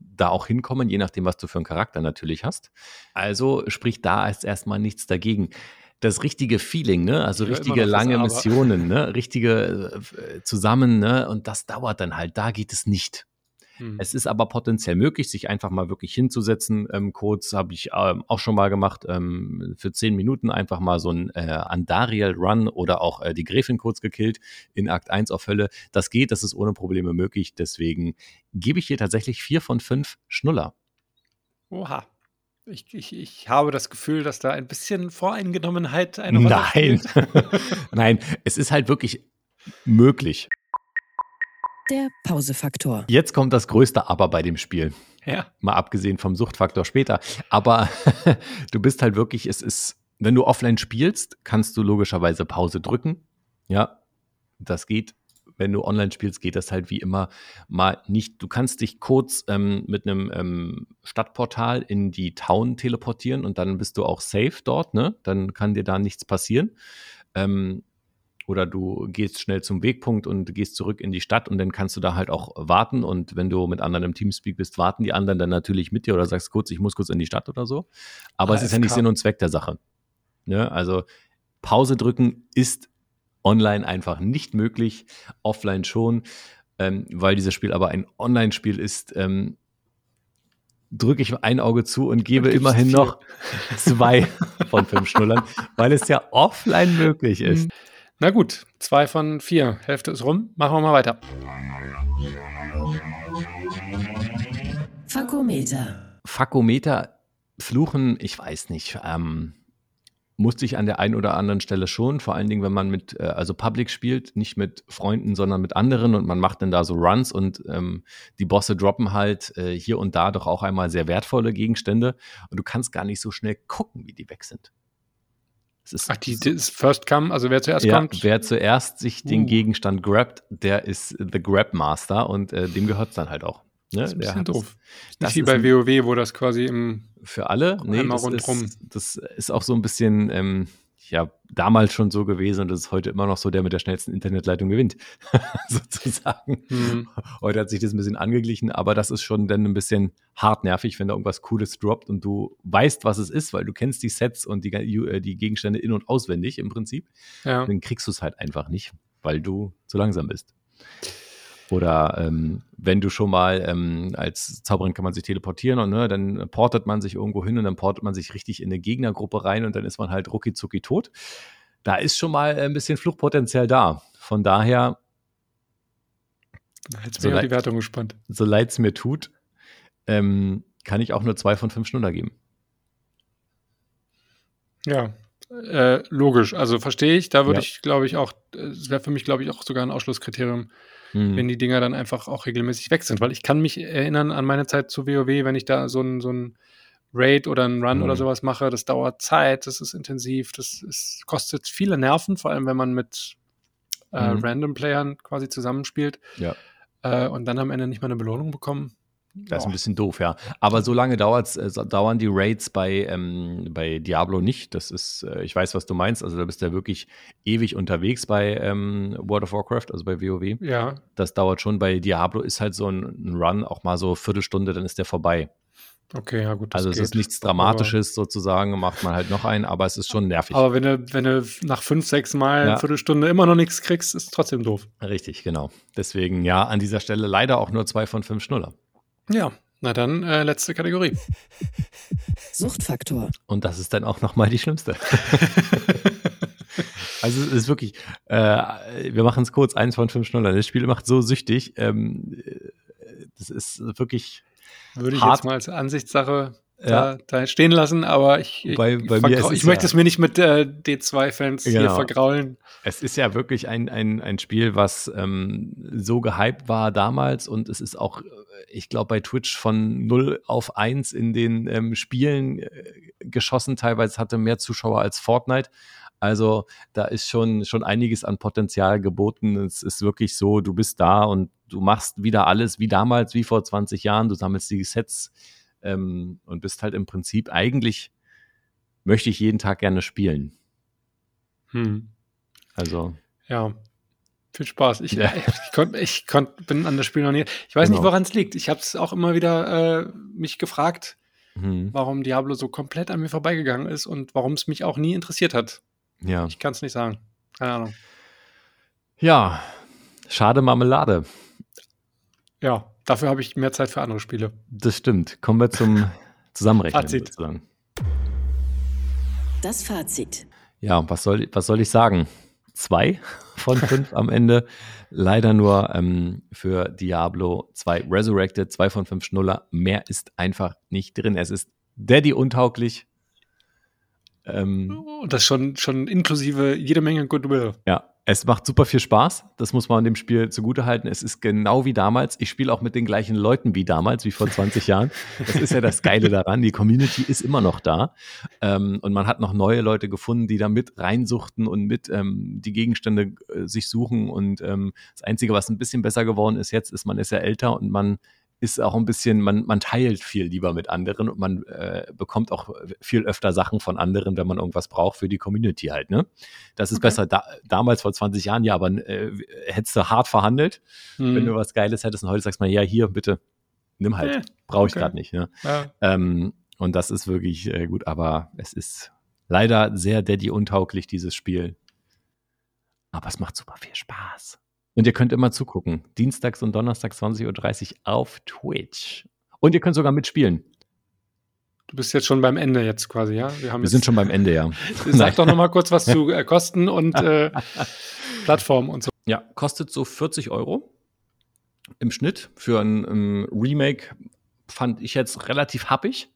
da auch hinkommen, je nachdem, was du für einen Charakter natürlich hast. Also sprich, da ist erstmal nichts dagegen. Das richtige Feeling, ne? Also richtige lange Missionen, ne? Richtige zusammen, ne? Und das dauert dann halt, da geht es nicht. Es ist aber potenziell möglich, sich einfach mal wirklich hinzusetzen. Kurz habe ich auch schon mal gemacht, für 10 Minuten einfach mal so ein Andariel-Run oder auch die Gräfin kurz gekillt in Akt 1 auf Hölle. Das geht, das ist ohne Probleme möglich. Deswegen gebe ich hier tatsächlich 4 von 5 Schnuller. Oha. Ich habe das Gefühl, dass da ein bisschen Voreingenommenheit eine Rolle spielt. Nein, es ist halt wirklich möglich. Der Pausefaktor. Jetzt kommt das größte Aber bei dem Spiel. Ja. Mal abgesehen vom Suchtfaktor später. Aber du bist halt wirklich, es ist, wenn du offline spielst, kannst du logischerweise Pause drücken. Ja, das geht. Wenn du online spielst, geht das halt wie immer mal nicht. Du kannst dich kurz mit einem Stadtportal in die Town teleportieren und dann bist du auch safe dort, ne? Dann kann dir da nichts passieren. Oder du gehst schnell zum Wegpunkt und gehst zurück in die Stadt und dann kannst du da halt auch warten. Und wenn du mit anderen im Teamspeak bist, warten die anderen dann natürlich mit dir oder sagst kurz, ich muss kurz in die Stadt oder so. Aber es ist ja nicht Sinn und Zweck der Sache. Ne? Also Pause drücken ist online einfach nicht möglich, offline schon. Weil dieses Spiel aber ein Online-Spiel ist, drücke ich ein Auge zu und gebe immerhin noch 2 von 5 Schnullern, weil es ja offline möglich ist. Na gut, 2 von 4. Hälfte ist rum. Machen wir mal weiter. Fakometer fluchen, ich weiß nicht, musste ich an der einen oder anderen Stelle schon, vor allen Dingen, wenn man mit, also Public spielt, nicht mit Freunden, sondern mit anderen und man macht dann da so Runs und die Bosse droppen halt hier und da doch auch einmal sehr wertvolle Gegenstände und du kannst gar nicht so schnell gucken, wie die weg sind. Ach, die ist First Come, also wer zuerst kommt? Wer zuerst sich den Gegenstand grabt, der ist the Grab Master und dem gehört es dann halt auch. Ne? Das ist ein bisschen doof. Nicht wie bei WoW, wo das quasi im... Für alle? Nee, das ist auch so ein bisschen, damals schon so gewesen und das ist heute immer noch so, der mit der schnellsten Internetleitung gewinnt, sozusagen. Mhm. Heute hat sich das ein bisschen angeglichen, aber das ist schon dann ein bisschen hart nervig, wenn da irgendwas Cooles droppt und du weißt, was es ist, weil du kennst die Sets und die Gegenstände in- und auswendig im Prinzip. Ja. Dann kriegst du es halt einfach nicht, weil du zu langsam bist. Oder wenn du schon mal, als Zauberin kann man sich teleportieren und ne, dann portet man sich irgendwo hin und dann portet man sich richtig in eine Gegnergruppe rein und dann ist man halt rucki-zucki tot. Da ist schon mal ein bisschen Fluchtpotenzial da. Von daher, jetzt bin ich auf die Wertung gespannt. So leid es mir tut, kann ich auch nur 2 von 5 Schnuller geben. Ja. Logisch, also verstehe ich. Da würde ich, glaube ich, auch, das wäre für mich, glaube ich, auch sogar ein Ausschlusskriterium, wenn die Dinger dann einfach auch regelmäßig weg sind. Weil ich kann mich erinnern an meine Zeit zu WoW, wenn ich da so ein Raid oder einen Run oder sowas mache, das dauert Zeit, das ist intensiv, kostet viele Nerven, vor allem wenn man mit Random-Playern quasi zusammenspielt und dann am Ende nicht mal eine Belohnung bekommen. Das ist ein bisschen doof, ja. Aber so lange dauern die Raids bei Diablo nicht. Das ist, ich weiß, was du meinst. Also da bist du ja wirklich ewig unterwegs bei World of Warcraft, also bei WoW. Ja. Das dauert schon. Bei Diablo ist halt so ein Run auch mal so Viertelstunde, dann ist der vorbei. Okay, ja gut. Also es ist nichts Dramatisches sozusagen, macht man halt noch einen, aber es ist schon nervig. Aber wenn du nach 5, 6 Mal eine Viertelstunde immer noch nichts kriegst, ist trotzdem doof. Richtig, genau. Deswegen, ja, an dieser Stelle leider auch nur 2 von 5 Schnuller. Ja, na dann, letzte Kategorie. Suchtfaktor. Und das ist dann auch nochmal die schlimmste. Also es ist wirklich, wir machen es kurz, 1 von 5 Schnuller. Das Spiel macht so süchtig, das ist wirklich würde ich hart. Jetzt mal als Ansichtssache da stehen lassen, aber ich möchte es mir nicht mit D2-Fans hier vergraulen. Es ist ja wirklich ein Spiel, was so gehypt war damals und es ist auch, ich glaube, bei Twitch von 0 auf 1 in den Spielen geschossen. Teilweise hatte mehr Zuschauer als Fortnite. Also da ist schon einiges an Potenzial geboten. Es ist wirklich so, du bist da und du machst wieder alles wie damals, wie vor 20 Jahren. Du sammelst die Sets und bist halt im Prinzip, eigentlich möchte ich jeden Tag gerne spielen. Also. Ja. Viel Spaß. Ich bin an das Spiel noch nie. Ich weiß nicht, woran es liegt. Ich habe es auch immer wieder mich gefragt, warum Diablo so komplett an mir vorbeigegangen ist und warum es mich auch nie interessiert hat. Ja. Ich kann es nicht sagen. Keine Ahnung. Ja, schade Marmelade. Ja, dafür habe ich mehr Zeit für andere Spiele. Das stimmt. Kommen wir zum Zusammenrechnen. Fazit. Sozusagen. Das Fazit. Ja, was soll ich sagen? 2 von 5 am Ende. Leider nur für Diablo 2 Resurrected. 2 von 5 Schnuller. Mehr ist einfach nicht drin. Es ist daddy-untauglich. Das schon inklusive jede Menge Goodwill. Ja, es macht super viel Spaß. Das muss man dem Spiel zugutehalten. Es ist genau wie damals. Ich spiele auch mit den gleichen Leuten wie damals, wie vor 20 Jahren. Das ist ja das Geile daran. Die Community ist immer noch da. Und man hat noch neue Leute gefunden, die da mit reinsuchten und mit die Gegenstände sich suchen. Und das Einzige, was ein bisschen besser geworden ist jetzt, ist, man ist ja älter und man ist auch ein bisschen, man teilt viel lieber mit anderen und man bekommt auch viel öfter Sachen von anderen, wenn man irgendwas braucht für die Community halt, ne? Das ist besser. Damals vor 20 Jahren, ja, aber hättest du hart verhandelt, wenn du was Geiles hättest und heute sagst du mal, ja, hier, bitte, nimm halt. Brauche ich gerade nicht, ne? Ja. Und das ist wirklich gut, aber es ist leider sehr daddy-untauglich, dieses Spiel. Aber es macht super viel Spaß. Und ihr könnt immer zugucken. Dienstags und Donnerstags 20.30 Uhr auf Twitch. Und ihr könnt sogar mitspielen. Du bist jetzt schon beim Ende jetzt quasi, ja? Wir sind schon beim Ende, ja. Sag doch noch mal kurz was zu Kosten und Plattform und so. Ja, kostet so 40 €. Im Schnitt für ein Remake fand ich jetzt relativ happig,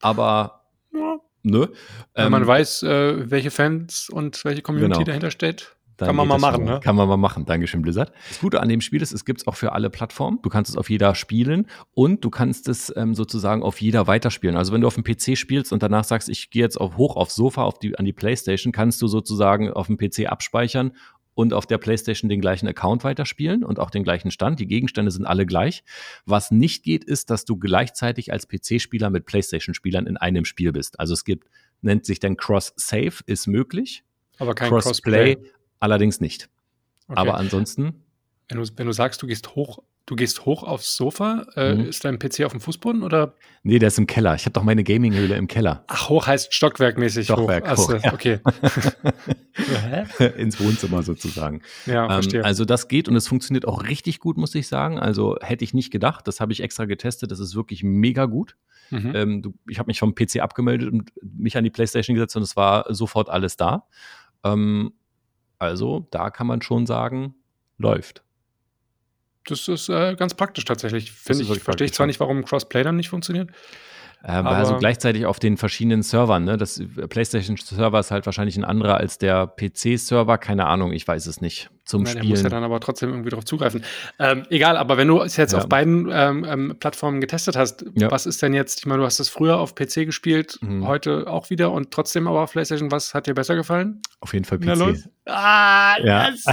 aber ja. Nö. Wenn man weiß, welche Fans und welche Community dahinter steht, kann man mal machen. Ne? Kann man mal machen. Dankeschön, Blizzard. Das Gute an dem Spiel ist, es gibt es auch für alle Plattformen. Du kannst es auf jeder spielen und du kannst es sozusagen auf jeder weiterspielen. Also wenn du auf dem PC spielst und danach sagst, ich gehe jetzt hoch aufs Sofa, an die Playstation, kannst du sozusagen auf dem PC abspeichern und auf der Playstation den gleichen Account weiterspielen und auch den gleichen Stand. Die Gegenstände sind alle gleich. Was nicht geht, ist, dass du gleichzeitig als PC-Spieler mit Playstation-Spielern in einem Spiel bist. Also es gibt, nennt sich dann Cross-Save, ist möglich. Aber kein Crossplay. Allerdings nicht. Okay. Aber ansonsten. Wenn du sagst, du gehst hoch aufs Sofa, ist dein PC auf dem Fußboden oder? Nee, der ist im Keller. Ich habe doch meine Gaminghöhle im Keller. Ach, hoch heißt stockwerkmäßig hoch. Achso, ja. Okay. Ins Wohnzimmer sozusagen. Ja, verstehe. Also das geht und es funktioniert auch richtig gut, muss ich sagen. Also hätte ich nicht gedacht. Das habe ich extra getestet. Das ist wirklich mega gut. Mhm. Ich habe mich vom PC abgemeldet und mich an die Playstation gesetzt und es war sofort alles da. Also da kann man schon sagen, läuft. Das ist ganz praktisch tatsächlich, finde ich. Verstehe ich zwar nicht, warum Crossplay dann nicht funktioniert. Aber also gleichzeitig auf den verschiedenen Servern. Ne? Das PlayStation-Server ist halt wahrscheinlich ein anderer als der PC-Server. Keine Ahnung, ich weiß es nicht. Zum Spielen. Der muss ja dann aber trotzdem irgendwie drauf zugreifen. Egal, aber wenn du es jetzt auf beiden Plattformen getestet hast, was ist denn jetzt, ich meine, du hast es früher auf PC gespielt, heute auch wieder und trotzdem aber auf PlayStation, was hat dir besser gefallen? Auf jeden Fall PC. Na los? Ah, ja. Yes.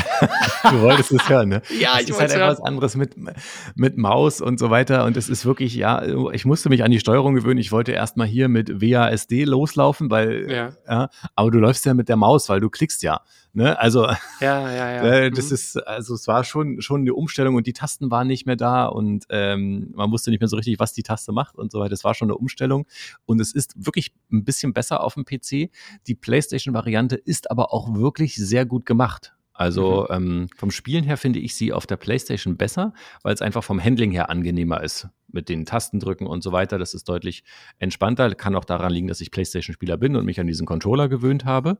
Du wolltest es hören, ne? Ja, das ich ist halt etwas anderes mit Maus und so weiter und es ist wirklich, ja, ich musste mich an die Steuerung gewöhnen. Ich wollte erstmal hier mit WASD loslaufen, weil, aber du läufst ja mit der Maus, weil du klickst ja. Ne? Also, das ist, also es war schon eine Umstellung und die Tasten waren nicht mehr da und man wusste nicht mehr so richtig, was die Taste macht und so weiter. Das war schon eine Umstellung und es ist wirklich ein bisschen besser auf dem PC. Die PlayStation-Variante ist aber auch wirklich sehr gut gemacht. Also vom Spielen her finde ich sie auf der PlayStation besser, weil es einfach vom Handling her angenehmer ist. Mit den Tastendrücken und so weiter, das ist deutlich entspannter. Kann auch daran liegen, dass ich PlayStation-Spieler bin und mich an diesen Controller gewöhnt habe.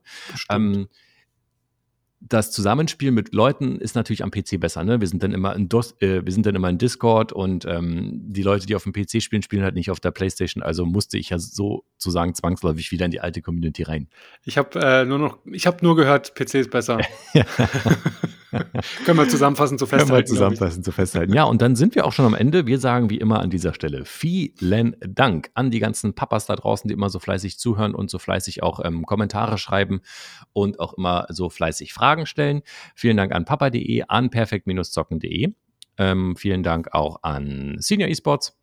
Das Zusammenspiel mit Leuten ist natürlich am PC besser. Ne? Wir sind dann immer in Discord und die Leute, die auf dem PC spielen, spielen halt nicht auf der PlayStation. Also musste ich ja sozusagen zwangsläufig wieder in die alte Community rein. Ich habe nur gehört, PC ist besser. Können wir zusammenfassen zu festhalten. Ja, und dann sind wir auch schon am Ende. Wir sagen wie immer an dieser Stelle vielen Dank an die ganzen Papas da draußen, die immer so fleißig zuhören und so fleißig auch Kommentare schreiben und auch immer so fleißig Fragen stellen. Vielen Dank an papa.de, an perfekt-zocken.de. Vielen Dank auch an Senior Esports.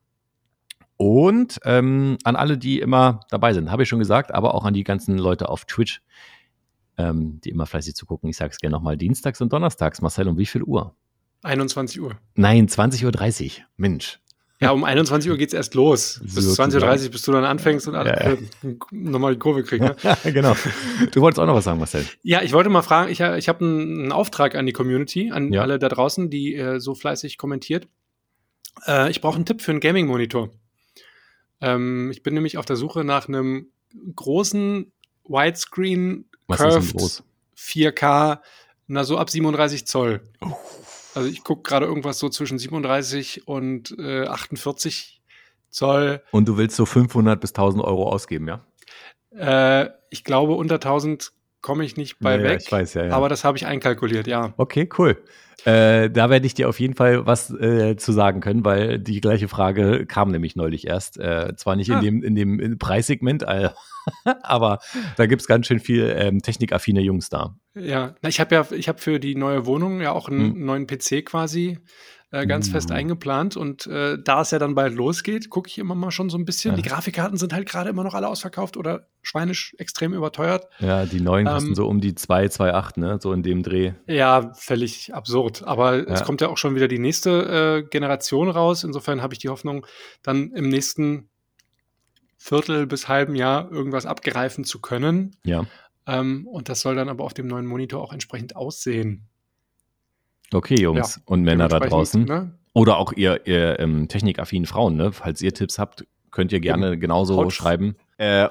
Und an alle, die immer dabei sind, habe ich schon gesagt, aber auch an die ganzen Leute auf Twitch, die immer fleißig zu gucken. Ich sage es gerne nochmal, dienstags und donnerstags. Marcel, um wie viel Uhr? 21 Uhr. Nein, 20.30 Uhr. Mensch. Ja, um 21 Uhr geht's erst los. Bis 20.30 Uhr, bis du dann anfängst und nochmal die Kurve kriegst. Ne? Genau. Du wolltest auch noch was sagen, Marcel. Ja, ich wollte mal fragen, ich habe einen Auftrag an die Community, an alle da draußen, die so fleißig kommentiert. Ich brauche einen Tipp für einen Gaming-Monitor. Ich bin nämlich auf der Suche nach einem großen Widescreen Curved 4K, so ab 37 Zoll. Oh. Also ich gucke gerade irgendwas so zwischen 37 und 48 Zoll. Und du willst so 500 bis 1000 € ausgeben, ja? Ich glaube, unter 1000 komme ich nicht bei weg. Ich weiß, aber das habe ich einkalkuliert, ja. Okay, cool. Da werde ich dir auf jeden Fall was zu sagen können, weil die gleiche Frage kam nämlich neulich erst. Zwar nicht in dem Preissegment, aber da gibt es ganz schön viel technikaffine Jungs da. Ja, ich habe für die neue Wohnung ja auch einen neuen PC quasi ganz fest eingeplant und da es ja dann bald losgeht, gucke ich immer mal schon so ein bisschen. Ja. Die Grafikkarten sind halt gerade immer noch alle ausverkauft oder schweinisch extrem überteuert. Ja, die neuen kosten so um die 2,8, ne? So in dem Dreh. Ja, völlig absurd. Aber es kommt ja auch schon wieder die nächste Generation raus. Insofern habe ich die Hoffnung, dann im nächsten Viertel bis halben Jahr irgendwas abgreifen zu können. Ja. Und das soll dann aber auf dem neuen Monitor auch entsprechend aussehen. Okay, Jungs und Männer da draußen. Ne? Oder auch ihr technikaffinen Frauen, ne? Falls ihr Tipps habt, könnt ihr gerne genauso schreiben.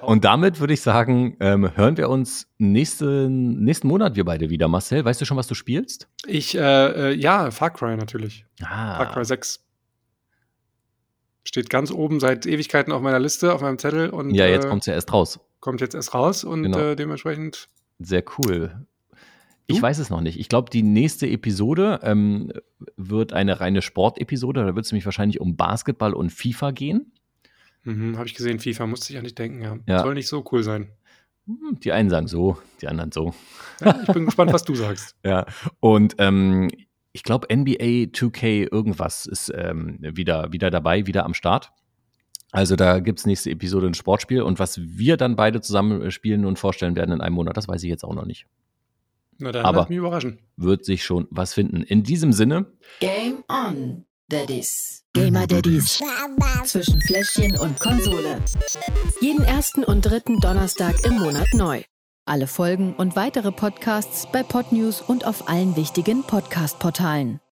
Und damit würde ich sagen, hören wir uns nächsten Monat wir beide wieder. Marcel, weißt du schon, was du spielst? Ich, Far Cry natürlich. Far Cry 6. Steht ganz oben seit Ewigkeiten auf meiner Liste, auf meinem Zettel. Und, ja, jetzt kommt's ja erst raus. Kommt jetzt erst raus und genau. Dementsprechend... Sehr cool. Ich weiß es noch nicht. Ich glaube, die nächste Episode wird eine reine Sport-Episode. Da wird es nämlich wahrscheinlich um Basketball und FIFA gehen. Mhm, habe ich gesehen, FIFA, musste ich ja nicht denken. Ja. Soll nicht so cool sein. Die einen sagen so, die anderen so. Ja, ich bin gespannt, was du sagst. Ja, und ich glaube, NBA 2K irgendwas ist wieder dabei, wieder am Start. Also da gibt es nächste Episode ein Sportspiel. Und was wir dann beide zusammen spielen und vorstellen werden in einem Monat, das weiß ich jetzt auch noch nicht. Na dann, lass mich überraschen. Wird sich schon was finden. In diesem Sinne. Game on, Daddies. Gamer Daddies. Zwischen Fläschchen und Konsole. Jeden ersten und dritten Donnerstag im Monat neu. Alle Folgen und weitere Podcasts bei Podnews und auf allen wichtigen Podcast-Portalen.